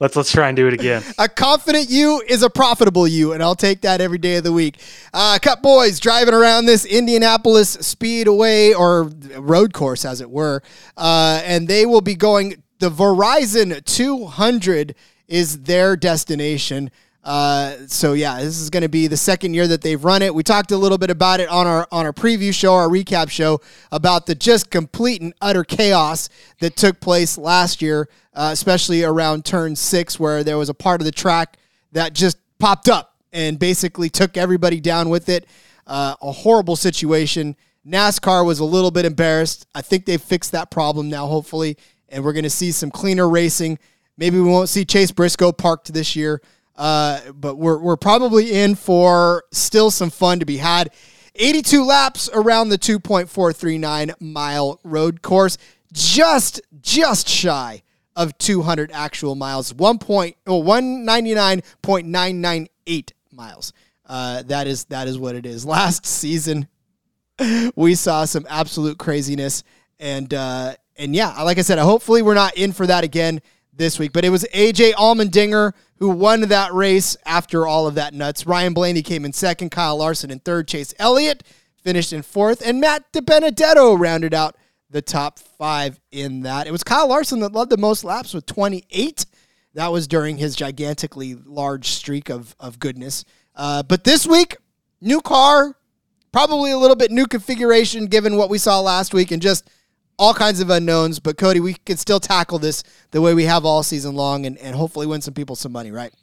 let's let's try and do it again. A confident you is a profitable you, and I'll take that every day of the week. Uh, Cup boys driving around this Indianapolis Speedway, or road course as it were, uh, and they will be going. The Verizon two hundred is their destination. Uh, so yeah, this is going to be the second year that they've run it. We talked a little bit about it on our, on our preview show, our recap show, about the just complete and utter chaos that took place last year, uh, especially around turn six, where there was a part of the track that just popped up and basically took everybody down with it. Uh, a horrible situation. NASCAR was a little bit embarrassed. I think they've fixed that problem now, hopefully, and we're going to see some cleaner racing. Maybe we won't see Chase Briscoe parked this year. Uh, but we're we're probably in for still some fun to be had. eighty-two laps around the two point four three nine mile road course, just just shy of two hundred actual miles, one ninety-nine point nine nine eight miles. Uh, that is that is what it is. Last season, we saw some absolute craziness, and uh, and yeah, like I said, hopefully we're not in for that again this week. But it was A J Allmendinger who won that race after all of that nuts. Ryan Blaney came in second, Kyle Larson in third, Chase Elliott finished in fourth, and Matt DiBenedetto rounded out the top five in that. It was Kyle Larson that led the most laps with twenty-eight. That was during his gigantically large streak of, of goodness. Uh, but this week, new car, probably a little bit new configuration given what we saw last week, and just all kinds of unknowns. But Cody, we can still tackle this the way we have all season long, and, and hopefully win some people some money, right?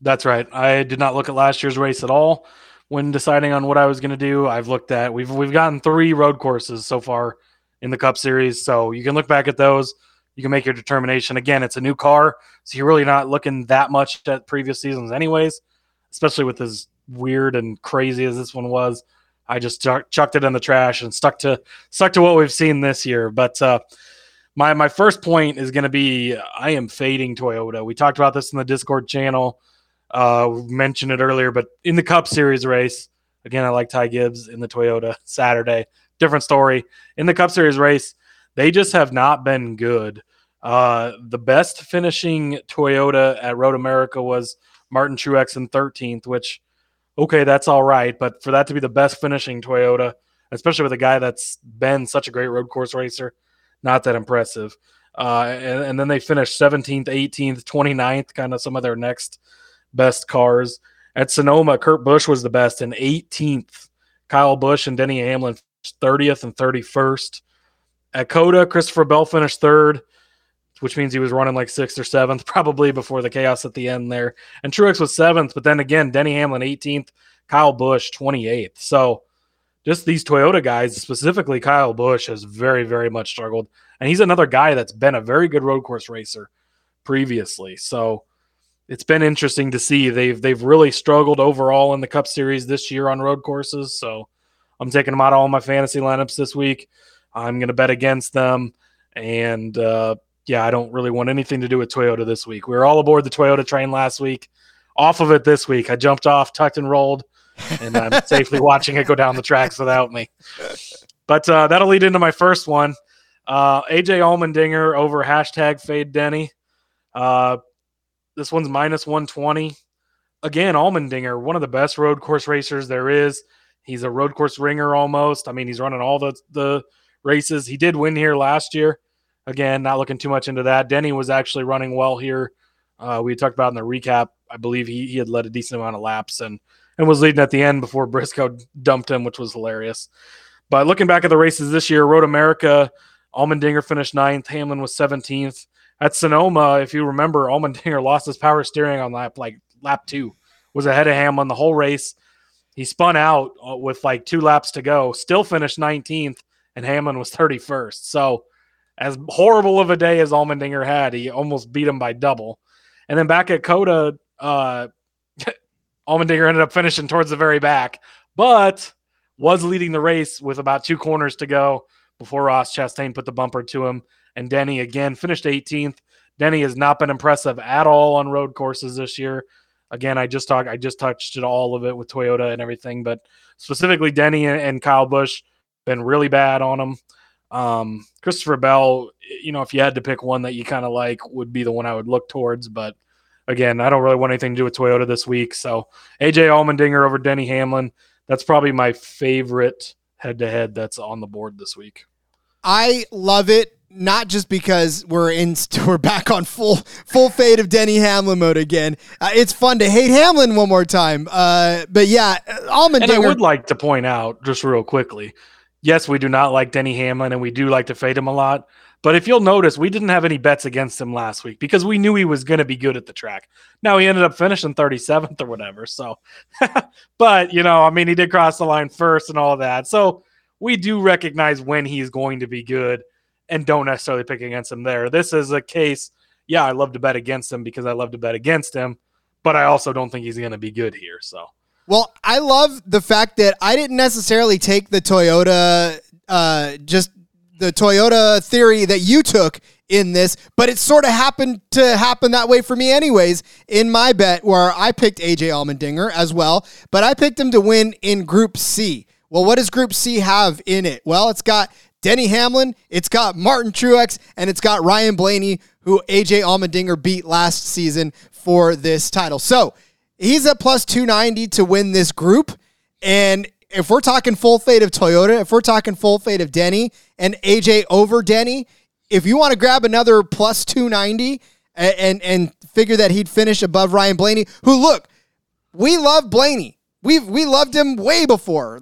That's right. I did not look at last year's race at all when deciding on what I was going to do. I've looked at, we've, we've gotten three road courses so far in the Cup Series. So you can look back at those. You can make your determination. Again, it's a new car, so you're really not looking that much at previous seasons anyways, especially with as weird and crazy as this one was. I just chucked it in the trash and stuck to stuck to what we've seen this year. But uh, my my first point is going to be, I am fading Toyota. We talked about this in the Discord channel. Uh, we mentioned it earlier, but in the Cup Series race, again, I like Ty Gibbs in the Toyota Saturday. Different story. In the Cup Series race, they just have not been good. Uh, the best finishing Toyota at Road America was Martin Truex in thirteenth, which okay, that's all right. But for that to be the best finishing Toyota, especially with a guy that's been such a great road course racer, not that impressive. Uh, and, and then they finished seventeenth, eighteenth, twenty-ninth, kind of some of their next best cars. At Sonoma, Kurt Busch was the best in eighteenth. Kyle Busch and Denny Hamlin thirtieth and thirty-first. At Coda, Christopher Bell finished third, which means he was running like sixth or seventh, probably before the chaos at the end there. And Truex was seventh, but then again, Denny Hamlin eighteenth, Kyle Busch twenty-eighth. So just these Toyota guys, specifically Kyle Busch, has very, very much struggled. And he's another guy that's been a very good road course racer previously. So it's been interesting to see. They've they've really struggled overall in the Cup Series this year on road courses. So I'm taking them out of all my fantasy lineups this week. I'm going to bet against them. And, uh, yeah, I don't really want anything to do with Toyota this week. We were all aboard the Toyota train last week. Off of it this week. I jumped off, tucked and rolled, and I'm safely watching it go down the tracks without me. But uh, that'll lead into my first one. Uh, A J Allmendinger over hashtag Fade Denny. Uh, this one's minus one twenty. Again, Allmendinger, one of the best road course racers there is. He's a road course ringer almost. I mean, he's running all the, the races. He did win here last year. Again, not looking too much into that. Denny was actually running well here. Uh, we talked about in the recap, I believe he, he had led a decent amount of laps and, and was leading at the end before Briscoe dumped him, which was hilarious. But looking back at the races this year, Road America, Allmendinger finished ninth. Hamlin was seventeenth. At Sonoma, if you remember, Allmendinger lost his power steering on lap, like lap two, was ahead of Hamlin the whole race. He spun out with like two laps to go, still finished nineteenth, and Hamlin was thirty-first. So as horrible of a day as Allmendinger had, he almost beat him by double. And then back at Coda, uh, Allmendinger ended up finishing towards the very back, but was leading the race with about two corners to go before Ross Chastain put the bumper to him. And Denny, again, finished eighteenth. Denny has not been impressive at all on road courses this year. Again, I just talked, I just touched it all of it with Toyota and everything, but specifically Denny and Kyle Busch been really bad on them. Um, Christopher Bell, you know, if you had to pick one that you kind of like, would be the one I would look towards. But again, I don't really want anything to do with Toyota this week. So A J Allmendinger over Denny Hamlin, that's probably my favorite head-to-head that's on the board this week. I love it, not just because we're in we're back on full full fade of Denny Hamlin mode again. Uh, it's fun to hate Hamlin one more time. Uh, but yeah, Allmendinger. And I would like to point out just real quickly, yes, we do not like Denny Hamlin, and we do like to fade him a lot. But if you'll notice, we didn't have any bets against him last week because we knew he was going to be good at the track. Now he ended up finishing thirty-seventh or whatever. So, but, you know, I mean, he did cross the line first and all that. So we do recognize when he's going to be good and don't necessarily pick against him there. This is a case, yeah, I love to bet against him because I love to bet against him, but I also don't think he's going to be good here. So, well, I love the fact that I didn't necessarily take the Toyota, uh, just the Toyota theory that you took in this, but it sort of happened to happen that way for me anyways in my bet where I picked A J Allmendinger as well, but I picked him to win in Group C. Well, what does Group C have in it? Well, it's got Denny Hamlin, it's got Martin Truex, and it's got Ryan Blaney, who A J Allmendinger beat last season for this title. So he's at plus two ninety to win this group. And if we're talking full fade of Toyota, if we're talking full fade of Denny and A J over Denny, if you want to grab another plus two ninety and, and, and figure that he'd finish above Ryan Blaney, who, look, we love Blaney. We've, we loved him way before.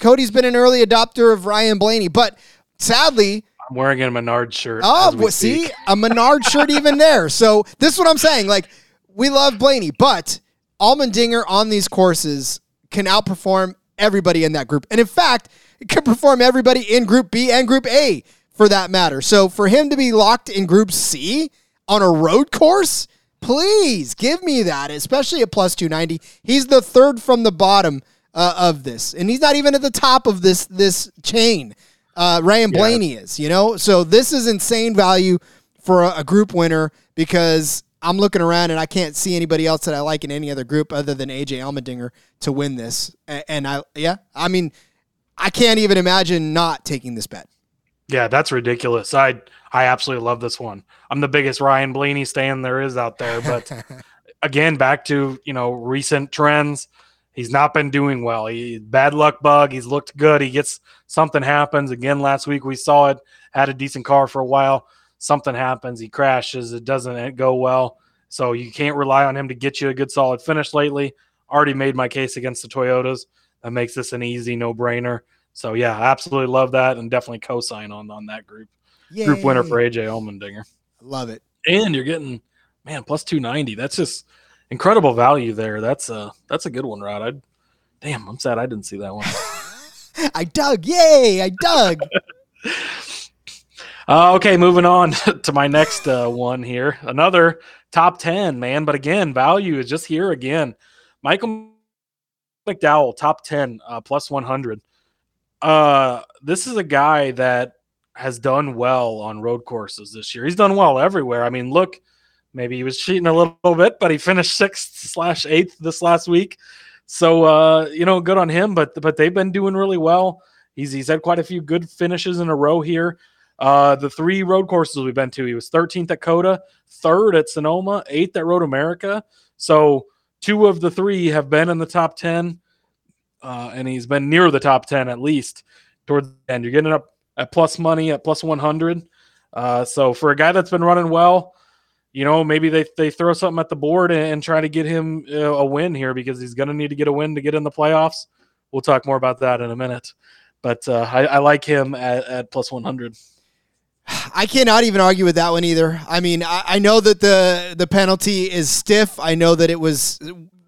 Cody's been an early adopter of Ryan Blaney, but sadly... I'm wearing a Menard shirt. Oh, well, see? A Menard shirt even there. So this is what I'm saying. Like, we love Blaney, but... Allmendinger on these courses can outperform everybody in that group. And in fact, it can perform everybody in Group B and Group A for that matter. So for him to be locked in Group C on a road course, please give me that, especially at plus two ninety. He's the third from the bottom uh, of this. And he's not even at the top of this, this chain. Uh, Ryan yeah. Blaney is, you know? So this is insane value for a, a group winner because I'm looking around and I can't see anybody else that I like in any other group other than A J Allmendinger to win this. And I, yeah, I mean, I can't even imagine not taking this bet. Yeah, that's ridiculous. I, I absolutely love this one. I'm the biggest Ryan Blaney stan there is out there, but again, back to, you know, recent trends. He's not been doing well. He bad luck bug. He's looked good. He gets something happens. Again, last week we saw it. Had a decent car for a while. Something happens. He crashes. It doesn't go well. So you can't rely on him to get you a good solid finish lately. Already made my case against the Toyotas. That makes this an easy no-brainer. So, yeah, absolutely love that and definitely co-sign on, on that group. Yay. Group winner for A J Allmendinger. Love it. And you're getting, man, plus two ninety. That's just incredible value there. That's a, that's a good one, Rod. I'd, damn, I'm sad I didn't see that one. I dug. Yay, I dug. uh, okay, moving on to my next uh, one here. Another top ten, man. But, again, value is just here again. Michael McDowell, top ten, uh, plus one hundred. Uh, this is a guy that has done well on road courses this year. He's done well everywhere. I mean, look, maybe he was cheating a little bit, but he finished sixth slash eighth this last week. So, uh, you know, good on him, but, but they've been doing really well. He's, he's had quite a few good finishes in a row here. Uh, the three road courses we've been to, he was thirteenth at Coda, third at Sonoma, eighth at Road America. So two of the three have been in the top ten, uh, and he's been near the top ten at least towards the end. You're getting up at plus money, at plus one hundred. Uh, so for a guy that's been running well, you know, maybe they, they throw something at the board and, and try to get him uh, a win here because he's going to need to get a win to get in the playoffs. We'll talk more about that in a minute. But uh, I, I like him at, at plus one hundred. I cannot even argue with that one either. I mean, I, I know that the, the penalty is stiff. I know that it was,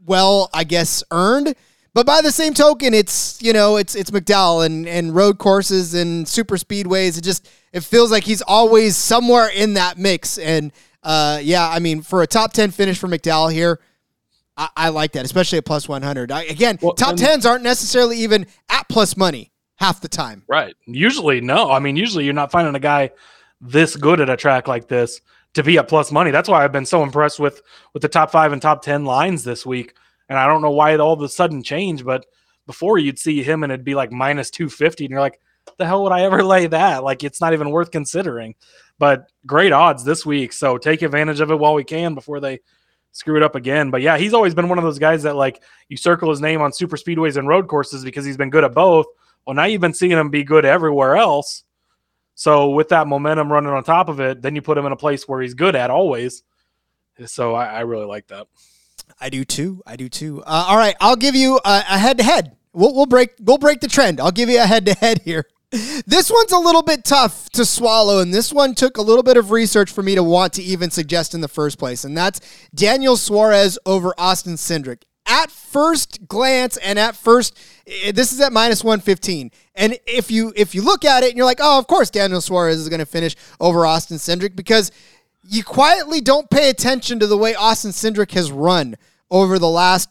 well, I guess, earned. But by the same token, it's, you know, it's it's McDowell and, and road courses and super speedways. It just, it feels like he's always somewhere in that mix. And, uh, yeah, I mean, for a top ten finish for McDowell here, I, I like that, especially at plus one hundred. I, again, well, top tens aren't necessarily even at plus money half the time. Right. Usually, no. I mean, usually you're not finding a guy this good at a track like this to be at plus money. That's why I've been so impressed with, with the top five and top ten lines this week. And I don't know why it all of a sudden changed, but before you'd see him and it'd be like minus two fifty. And you're like, the hell would I ever lay that? Like, it's not even worth considering, but great odds this week. So take advantage of it while we can before they screw it up again. But yeah, he's always been one of those guys that like you circle his name on super speedways and road courses because he's been good at both. Well, now you've been seeing him be good everywhere else. So with that momentum running on top of it, then you put him in a place where he's good at always. So I, I really like that. I do too. I do too. Uh, all right, I'll give you a, a head-to-head. We'll, we'll break. We'll break the trend. I'll give you a head-to-head here. This one's a little bit tough to swallow, and this one took a little bit of research for me to want to even suggest in the first place, and that's Daniel Suarez over Austin Cindric. At first glance, and at first, this is at minus one fifteen. And if you if you look at it, and you're like, oh, of course, Daniel Suarez is going to finish over Austin Cindric because. You quietly don't pay attention to the way Austin Cindric has run over the last,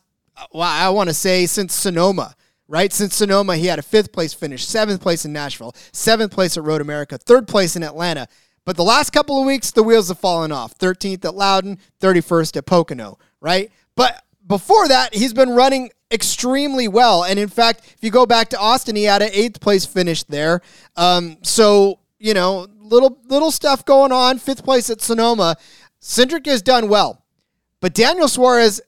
well, I want to say since Sonoma, right? Since Sonoma, he had a fifth place finish, seventh place in Nashville, seventh place at Road America, third place in Atlanta. But the last couple of weeks, the wheels have fallen off. thirteenth at Loudon, thirty-first at Pocono, right? But before that, he's been running extremely well. And in fact, if you go back to Austin, he had an eighth place finish there. Um, so, you know, Little little stuff going on. Fifth place at Sonoma. Cindric has done well. But Daniel Suarez,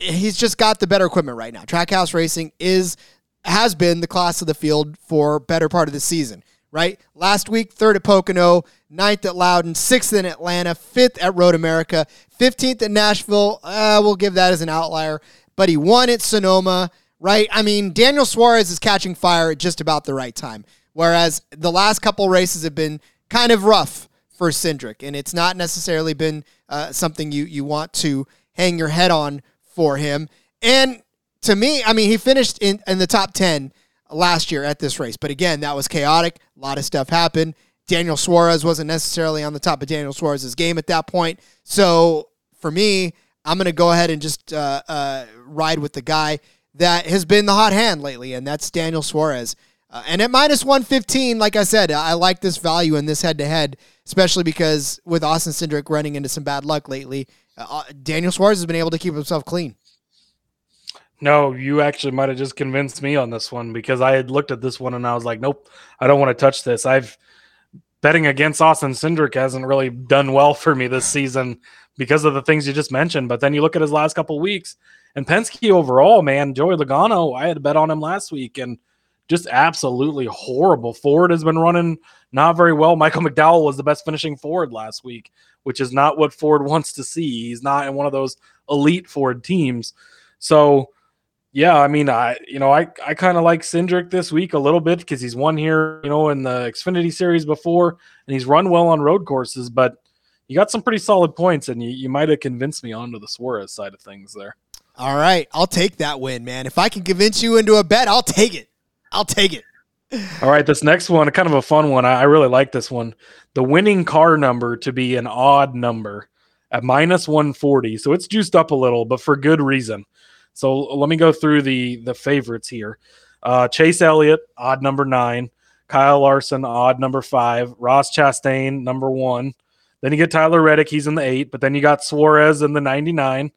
he's just got the better equipment right now. Trackhouse Racing is has been the class of the field for better part of the season, right? Last week, third at Pocono, ninth at Loudon, sixth in Atlanta, fifth at Road America, fifteenth at Nashville. Uh, we'll give that as an outlier. But he won at Sonoma, right? I mean, Daniel Suarez is catching fire at just about the right time. Whereas the last couple races have been kind of rough for Cindric, and it's not necessarily been uh, something you, you want to hang your head on for him. And to me, I mean, he finished in, in the top ten last year at this race. But again, that was chaotic. A lot of stuff happened. Daniel Suarez wasn't necessarily on the top of Daniel Suarez's game at that point. So for me, I'm going to go ahead and just uh, uh, ride with the guy that has been the hot hand lately, and that's Daniel Suarez. Uh, and at minus one fifteen, like I said, I like this value in this head-to-head, especially because with Austin Cindric running into some bad luck lately, uh, Daniel Suarez has been able to keep himself clean. No, you actually might have just convinced me on this one because I had looked at this one and I was like, nope, I don't want to touch this. I've betting against Austin Cindric hasn't really done well for me this season because of the things you just mentioned. But then you look at his last couple of weeks, and Penske overall, man, Joey Logano, I had a bet on him last week, and just absolutely horrible. Ford has been running not very well. Michael McDowell was the best finishing Ford last week, which is not what Ford wants to see. He's not in one of those elite Ford teams. So, yeah, I mean, I you know, I, I kind of like Cindric this week a little bit because he's won here, you know, in the Xfinity Series before, and he's run well on road courses. But you got some pretty solid points, and you, you might have convinced me onto the Suarez side of things there. All right, I'll take that win, man. If I can convince you into a bet, I'll take it. I'll take it. All right, this next one, kind of a fun one. I really like this one. The winning car number to be an odd number at minus one forty. So it's juiced up a little, but for good reason. So let me go through the, the favorites here. Uh, Chase Elliott, odd number nine. Kyle Larson, odd number five. Ross Chastain, number one. Then you get Tyler Reddick. He's in the eight, but then you got Suarez in the ninety-nine.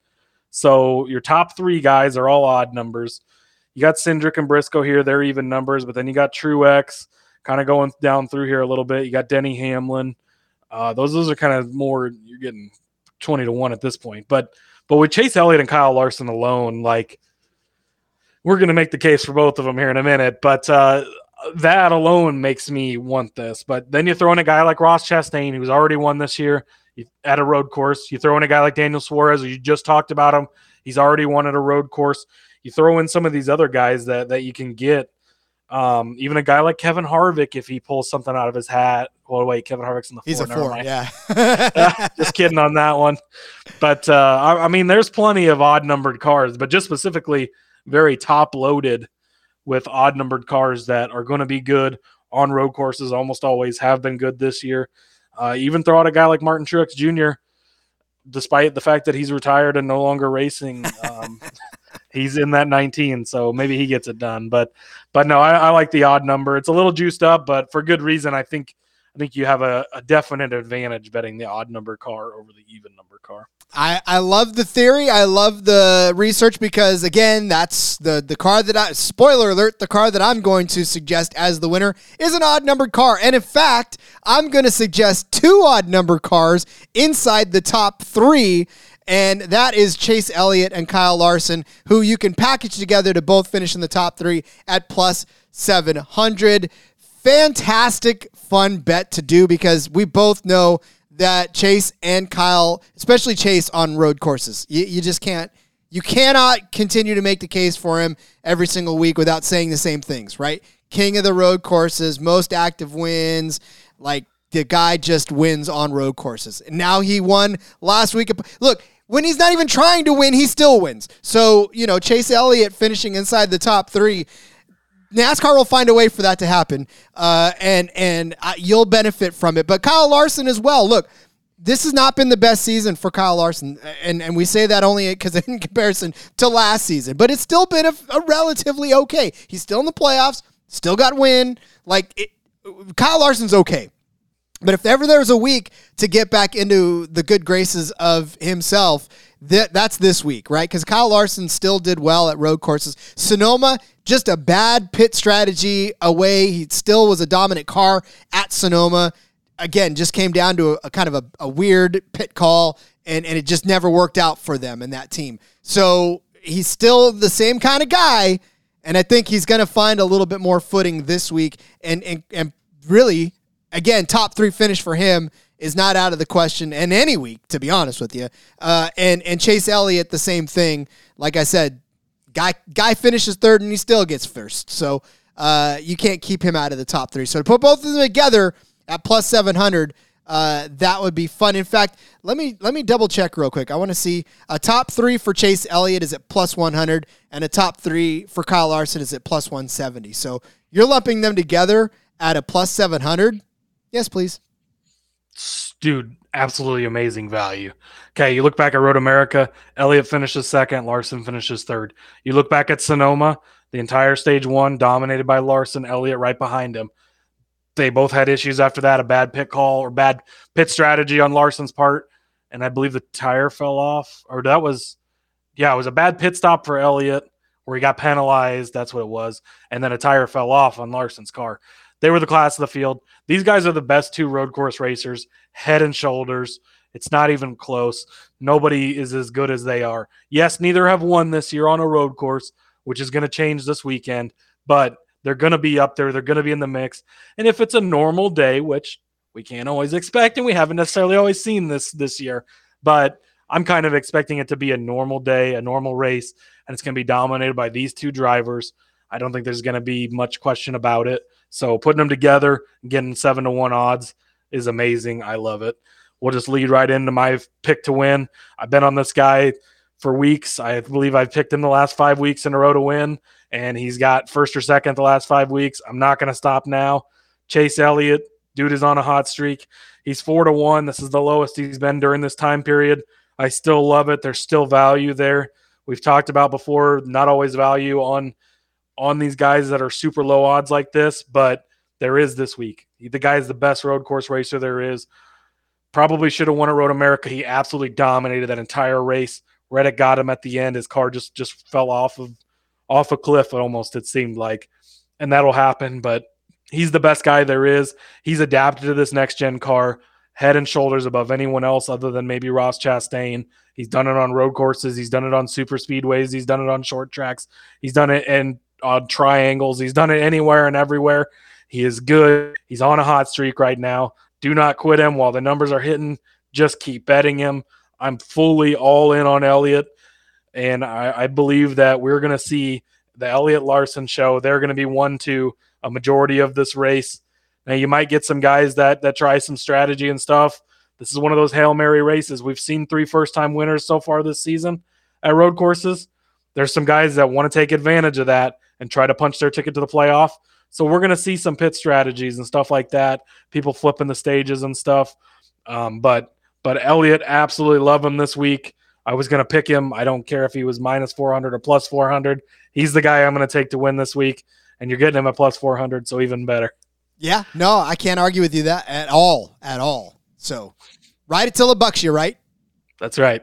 So your top three guys are all odd numbers. You got Cindric and Briscoe here. They're even numbers, but then you got Truex kind of going down through here a little bit. You got Denny Hamlin. Uh, those, those are kind of more, you're getting twenty to one at this point. But but with Chase Elliott and Kyle Larson alone, like, we're going to make the case for both of them here in a minute. But uh, that alone makes me want this. But then you throw in a guy like Ross Chastain, who's already won this year at a road course. You throw in a guy like Daniel Suarez, who you just talked about him. He's already won at a road course. You throw in some of these other guys that, that you can get, um, even a guy like Kevin Harvick, if he pulls something out of his hat. Well, wait, Kevin Harvick's in the four. He's a four, yeah. uh, just kidding on that one. But, uh, I, I mean, there's plenty of odd-numbered cars, but just specifically very top-loaded with odd-numbered cars that are going to be good on road courses, almost always have been good this year. Uh, even throw out a guy like Martin Truex Junior, despite the fact that he's retired and no longer racing. Um He's in that nineteen, so maybe he gets it done. But, but no, I, I like the odd number. It's a little juiced up, but for good reason. I think, I think you have a, a definite advantage betting the odd number car over the even number car. I, I love the theory. I love the research because, again, that's the the car that I, spoiler alert, the car that I'm going to suggest as the winner is an odd numbered car. And in fact, I'm going to suggest two odd number cars inside the top three. And that is Chase Elliott and Kyle Larson, who you can package together to both finish in the top three at plus seven hundred. Fantastic, fun bet to do because we both know that Chase and Kyle, especially Chase on road courses, you, you just can't, you cannot continue to make the case for him every single week without saying the same things, right? King of the road courses, most active wins, like the guy just wins on road courses. And now he won last week. Look, when he's not even trying to win, he still wins. So, you know, Chase Elliott finishing inside the top three, NASCAR will find a way for that to happen, uh, and and uh, you'll benefit from it. But Kyle Larson as well. Look, this has not been the best season for Kyle Larson, and, and we say that only because in comparison to last season. But it's still been a, a relatively okay. He's still in the playoffs, still got win. Like, it, Kyle Larson's okay. But if ever there was a week to get back into the good graces of himself, that that's this week, right? Because Kyle Larson still did well at road courses. Sonoma, just a bad pit strategy away. He still was a dominant car at Sonoma. Again, just came down to a, a kind of a, a weird pit call, and, and it just never worked out for them and that team. So he's still the same kind of guy, and I think he's going to find a little bit more footing this week and and, and really... Again, top three finish for him is not out of the question in any week, to be honest with you. Uh, and and Chase Elliott, the same thing. Like I said, guy guy finishes third and he still gets first. So uh, you can't keep him out of the top three. So to put both of them together at plus seven hundred, uh, that would be fun. In fact, let me let me double check real quick. I want to see a top three for Chase Elliott is at plus one hundred, and a top three for Kyle Larson is at plus one seventy. So you're lumping them together at a plus seven hundred. Yes, please. Dude, absolutely amazing value. Okay, you look back at Road America, Elliott finishes second, Larson finishes third. You look back at Sonoma, the entire stage one dominated by Larson, Elliott right behind him. They both had issues after that, a bad pit call or bad pit strategy on Larson's part, and I believe the tire fell off. Or that was, yeah, it was a bad pit stop for Elliott where he got penalized. That's what it was. And then a tire fell off on Larson's car. They were the class of the field. These guys are the best two road course racers, head and shoulders. It's not even close. Nobody is as good as they are. Yes, neither have won this year on a road course, which is going to change this weekend, but they're going to be up there. They're going to be in the mix. And if it's a normal day, which we can't always expect and we haven't necessarily always seen this this year, but I'm kind of expecting it to be a normal day, a normal race, and it's going to be dominated by these two drivers. I don't think there's going to be much question about it. So putting them together, getting seven to one odds is amazing. I love it. We'll just lead right into my pick to win. I've been on this guy for weeks. I believe I've picked him the last five weeks in a row to win, and he's got first or second the last five weeks. I'm not going to stop now. Chase Elliott, dude is on a hot streak. He's four to one. This is the lowest he's been during this time period. I still love it. There's still value there. We've talked about before, not always value on on these guys that are super low odds like this, but there is this week. The guy is the best road course racer there is. Probably should have won at Road America. He absolutely dominated that entire race. Reddick got him at the end. His car just just fell off of off a cliff almost, it seemed like. And that'll happen, but he's the best guy there is. He's adapted to this next-gen car, head and shoulders above anyone else other than maybe Ross Chastain. He's done it on road courses. He's done it on super speedways. He's done it on short tracks. He's done it in on triangles. He's done it anywhere and everywhere. He is good. He's on a hot streak right now. Do not quit him while the numbers are hitting. Just keep betting him. I'm fully all in on Elliott, and I, I believe that we're going to see the Elliott Larson show. They're going to be one to a majority of this race. Now, you might get some guys that that try some strategy and stuff. This is one of those Hail Mary races. We've seen three first-time winners so far this season at road courses. There's some guys that want to take advantage of that and try to punch their ticket to the playoff. So we're going to see some pit strategies and stuff like that, people flipping the stages and stuff. Um, but but Elliott, absolutely love him this week. I was going to pick him. I don't care if he was minus four hundred or plus four hundred. He's the guy I'm going to take to win this week, and you're getting him at plus four hundred, so even better. Yeah, no, I can't argue with you that at all, at all. So ride it till it bucks you, right? That's right.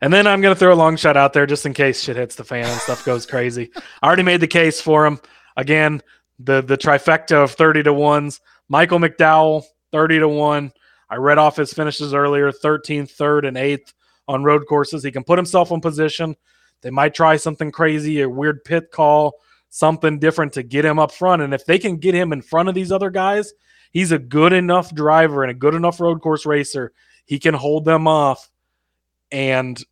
And then I'm going to throw a long shot out there just in case shit hits the fan and stuff goes crazy. I already made the case for him. Again, the the trifecta of thirty to ones. Michael McDowell, thirty to one. I read off his finishes earlier, thirteenth, third, and eighth on road courses. He can put himself in position. They might try something crazy, a weird pit call, something different to get him up front. And if they can get him in front of these other guys, he's a good enough driver and a good enough road course racer. He can hold them off and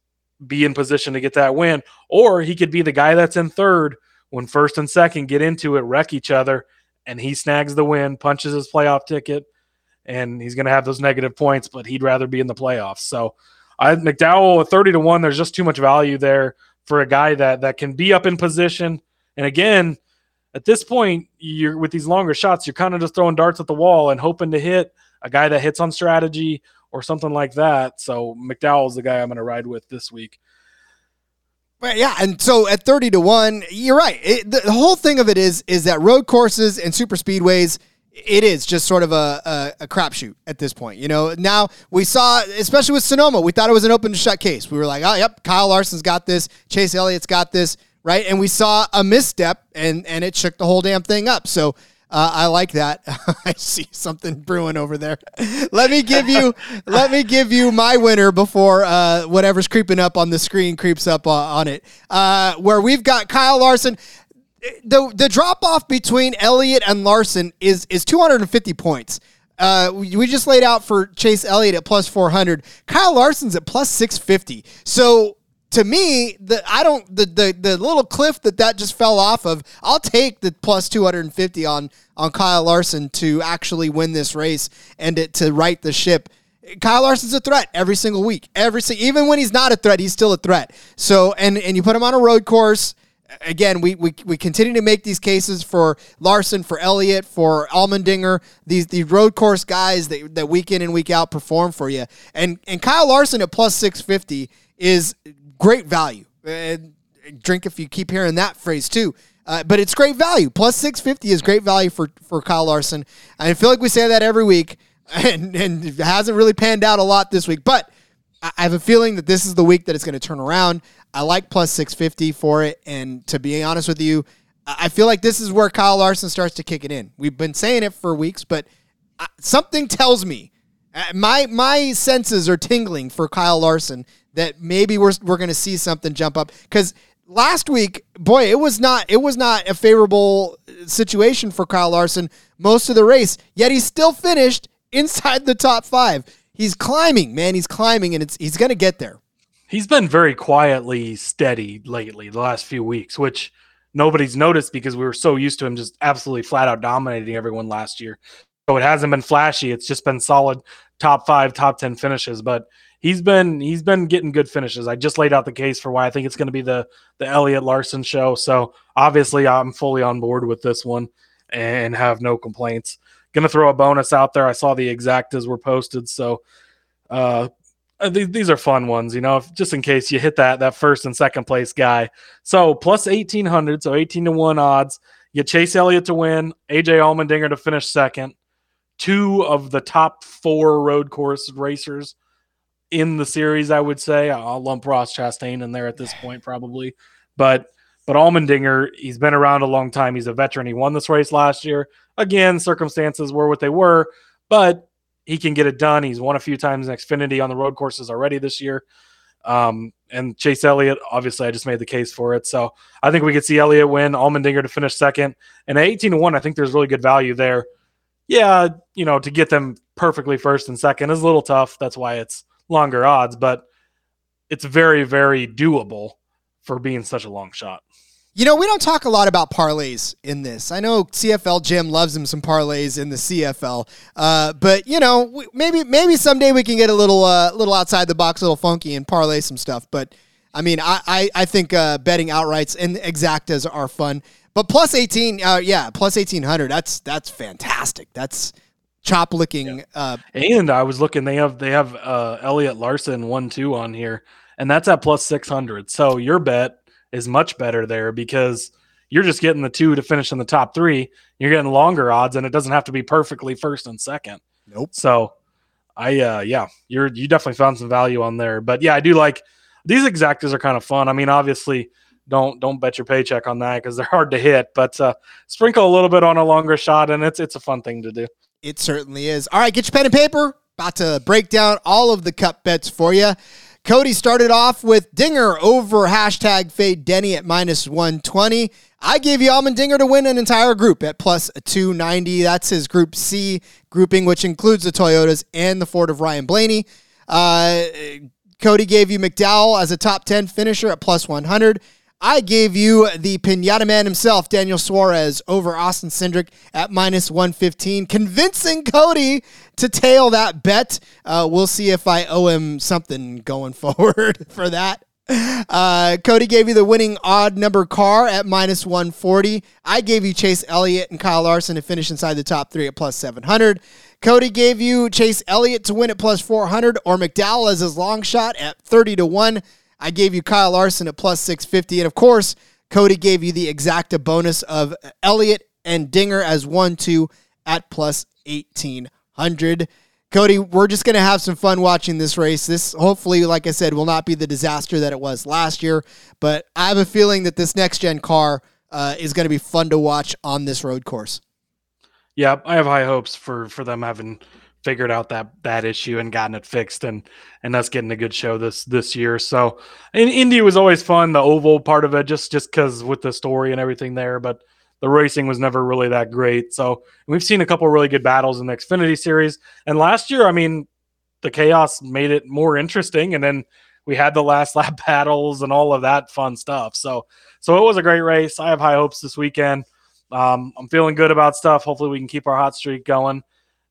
be in position to get that win. Or he could be the guy that's in third when first and second get into it, wreck each other, and he snags the win, punches his playoff ticket, and he's going to have those negative points, but he'd rather be in the playoffs. So I McDowell at thirty to one, there's just too much value there for a guy that that can be up in position. And again, at this point, you're with these longer shots, you're kind of just throwing darts at the wall and hoping to hit a guy that hits on strategy or something like that. So McDowell's the guy I'm going to ride with this week. But yeah, and so at thirty to one, you're right. It, the whole thing of it is is that road courses and super speedways, it is just sort of a, a, a crapshoot at this point. You know, now we saw, especially with Sonoma, we thought it was an open to shut case. We were like, oh, yep, Kyle Larson's got this. Chase Elliott's got this, right? And we saw a misstep, and, and it shook the whole damn thing up. So Uh, I like that. I see something brewing over there. Let me give you, let me give you my winner before uh, whatever's creeping up on the screen creeps up uh, on it. Uh, where we've got Kyle Larson. The the drop off between Elliott and Larson is is two hundred fifty points. Uh, we, we just laid out for Chase Elliott at plus four hundred. Kyle Larson's at plus six fifty. So to me, the I don't the, the the little cliff that that just fell off of. I'll take the plus two hundred fifty on on Kyle Larson to actually win this race and it, to right the ship. Kyle Larson's a threat every single week. Every even when he's not a threat, he's still a threat. So and and you put him on a road course. Again, we, we we continue to make these cases for Larson, for Elliott, for Allmendinger, these the road course guys that, that week in and week out perform for you. And and Kyle Larson at plus six fifty is great value. Uh, drink if you keep hearing that phrase too. Uh, but it's great value. plus six fifty is great value for, for Kyle Larson. I feel like we say that every week, and, and it hasn't really panned out a lot this week. But I have a feeling that this is the week that it's going to turn around. I like plus six fifty for it. And to be honest with you, I feel like this is where Kyle Larson starts to kick it in. We've been saying it for weeks, but something tells me, My my senses are tingling for Kyle Larson that maybe we're we're going to see something jump up, because last week, boy, it was not it was not a favorable situation for Kyle Larson most of the race. Yet he still finished inside the top five. He's climbing, man. He's climbing, and it's he's going to get there. He's been very quietly steady lately, the last few weeks, which nobody's noticed because we were so used to him just absolutely flat out dominating everyone last year. So it hasn't been flashy. It's just been solid top five, top ten finishes, but he's been he's been getting good finishes. I just laid out the case for why I think it's going to be the the Elliott Larson show. So obviously I'm fully on board with this one and have no complaints. Going to throw a bonus out there. I saw the exactas were posted, so uh, th- these are fun ones, you know, if, just in case you hit that that first and second place guy. So plus eighteen hundred, so eighteen to one odds. You get Chase Elliott to win, A J Allmendinger to finish second. Two of the top four road course racers in the series, I would say. I'll lump Ross Chastain in there at this point probably. But but Allmendinger, he's been around a long time. He's a veteran. He won this race last year. Again, circumstances were what they were, but he can get it done. He's won a few times in Xfinity on the road courses already this year. Um, and Chase Elliott, obviously, I just made the case for it. So I think we could see Elliott win, Allmendinger to finish second. And at eighteen to one, I think there's really good value there. Yeah, you know, to get them perfectly first and second is a little tough. That's why it's longer odds, but it's very, very doable for being such a long shot. You know, we don't talk a lot about parlays in this. I know C F L Jim loves him some parlays in the C F L, uh, but, you know, we, maybe maybe someday we can get a little uh, little outside the box, a little funky, and parlay some stuff. But, I mean, I, I, I think uh, betting outrights and exactas are fun. But plus eighteen, uh, yeah, plus eighteen hundred. That's that's fantastic. That's chop licking. Yeah. Uh, and I was looking; they have they have uh, Elliott Larson one two on here, and that's at plus six hundred. So your bet is much better there because you're just getting the two to finish in the top three. You're getting longer odds, and it doesn't have to be perfectly first and second. Nope. So I uh, yeah, you're you definitely found some value on there. But yeah, I do like these exactas are kind of fun. I mean, obviously. Don't don't bet your paycheck on that because they're hard to hit, but uh, sprinkle a little bit on a longer shot, and it's it's a fun thing to do. It certainly is. All right, get your pen and paper. About to break down all of the cup bets for you. Cody started off with Dinger over hashtag fade Denny at minus one twenty. I gave you Allmendinger to win an entire group at plus two ninety. That's his Group C grouping, which includes the Toyotas and the Ford of Ryan Blaney. Uh, Cody gave you McDowell as a top ten finisher at plus one hundred. I gave you the Pinata Man himself, Daniel Suarez, over Austin Cindric at minus one fifteen, convincing Cody to tail that bet. Uh, we'll see if I owe him something going forward for that. Uh, Cody gave you the winning odd number car at minus one forty. I gave you Chase Elliott and Kyle Larson to finish inside the top three at plus seven hundred. Cody gave you Chase Elliott to win at plus four hundred or McDowell as his long shot at thirty to one. I gave you Kyle Larson at plus six fifty. And, of course, Cody gave you the exacta bonus of Elliott and Dinger as one two at plus eighteen hundred. Cody, we're just going to have some fun watching this race. This, hopefully, like I said, will not be the disaster that it was last year. But I have a feeling that this next-gen car uh, is going to be fun to watch on this road course. Yeah, I have high hopes for, for them having figured out that that issue and gotten it fixed and and us getting a good show this this year. So and Indy was always fun, the oval part of it, just just because with the story and everything there, but the racing was never really that great. So we've seen a couple really good battles in the Xfinity series, and last year, I mean, the chaos made it more interesting, and then we had the last lap battles and all of that fun stuff. So so it was a great race. I have high hopes this weekend. um I'm feeling good about stuff. Hopefully we can keep our hot streak going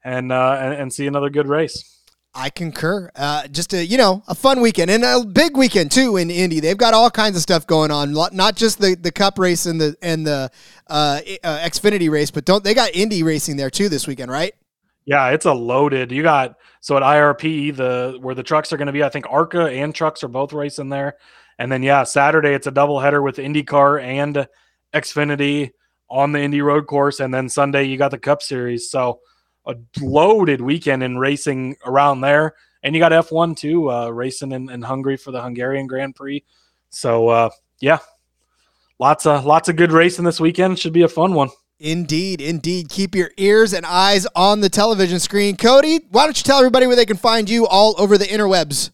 and uh, and see another good race. I concur. Uh, just a you know a fun weekend and a big weekend too in Indy. They've got all kinds of stuff going on, not just the, the Cup race and the and the uh, uh, Xfinity race, but don't they got Indy racing there too this weekend, right? Yeah, it's a loaded. You got so at I R P the where the trucks are going to be. I think ARCA and trucks are both racing there, and then yeah, Saturday it's a doubleheader with IndyCar and Xfinity on the Indy road course, and then Sunday you got the Cup series. So a loaded weekend in racing around there. And you got F one too, uh, racing in, in Hungary for the Hungarian Grand Prix. So uh, yeah, lots of, lots of good racing this weekend. Should be a fun one. Indeed, indeed. Keep your ears and eyes on the television screen. Cody, why don't you tell everybody where they can find you all over the interwebs?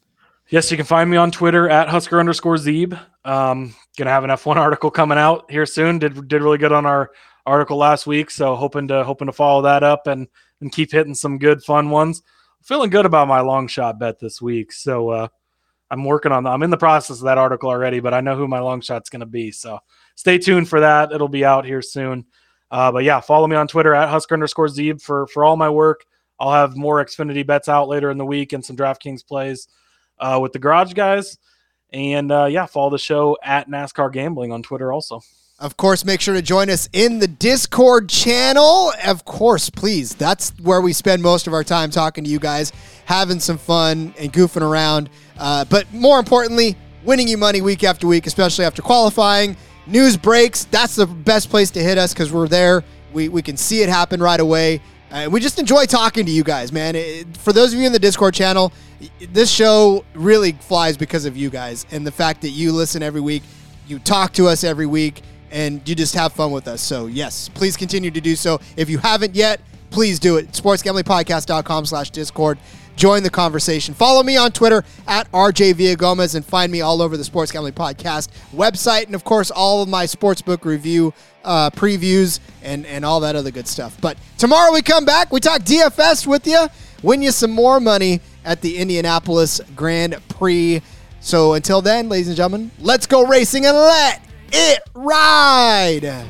Yes, you can find me on Twitter at Husker underscore Zeeb. Um, going to have an F one article coming out here soon. Did did really good on our article last week, so hoping to hoping to follow that up and, and keep hitting some good, fun ones. Feeling good about my long shot bet this week, so uh, I'm working on that. I'm in the process of that article already, but I know who my long shot's going to be, so stay tuned for that. It'll be out here soon. Uh, but, yeah, follow me on Twitter at Husker underscore Zeeb for, for all my work. I'll have more Xfinity bets out later in the week and some DraftKings plays. Uh, with the Garage Guys, and uh, yeah, follow the show at NASCAR Gambling on Twitter also. Of course, make sure to join us in the Discord channel. Of course, please. That's where we spend most of our time talking to you guys, having some fun and goofing around. Uh, but more importantly, winning you money week after week, especially after qualifying. News breaks, that's the best place to hit us because we're there. We, we can see it happen right away. Uh, we just enjoy talking to you guys, man. It, for those of you in the Discord channel, this show really flies because of you guys and the fact that you listen every week, you talk to us every week, and you just have fun with us. So, yes, please continue to do so. If you haven't yet, please do it. sportsgamblingpodcast.com slash Discord. Join the conversation. Follow me on Twitter at R J Villagomez and find me all over the Sports Gambling Podcast website and, of course, all of my sportsbook review Uh, previews and, and all that other good stuff. But tomorrow we come back, we talk D F S with you, win you some more money at the Indianapolis Grand Prix. So until then, ladies and gentlemen, let's go racing and let it ride.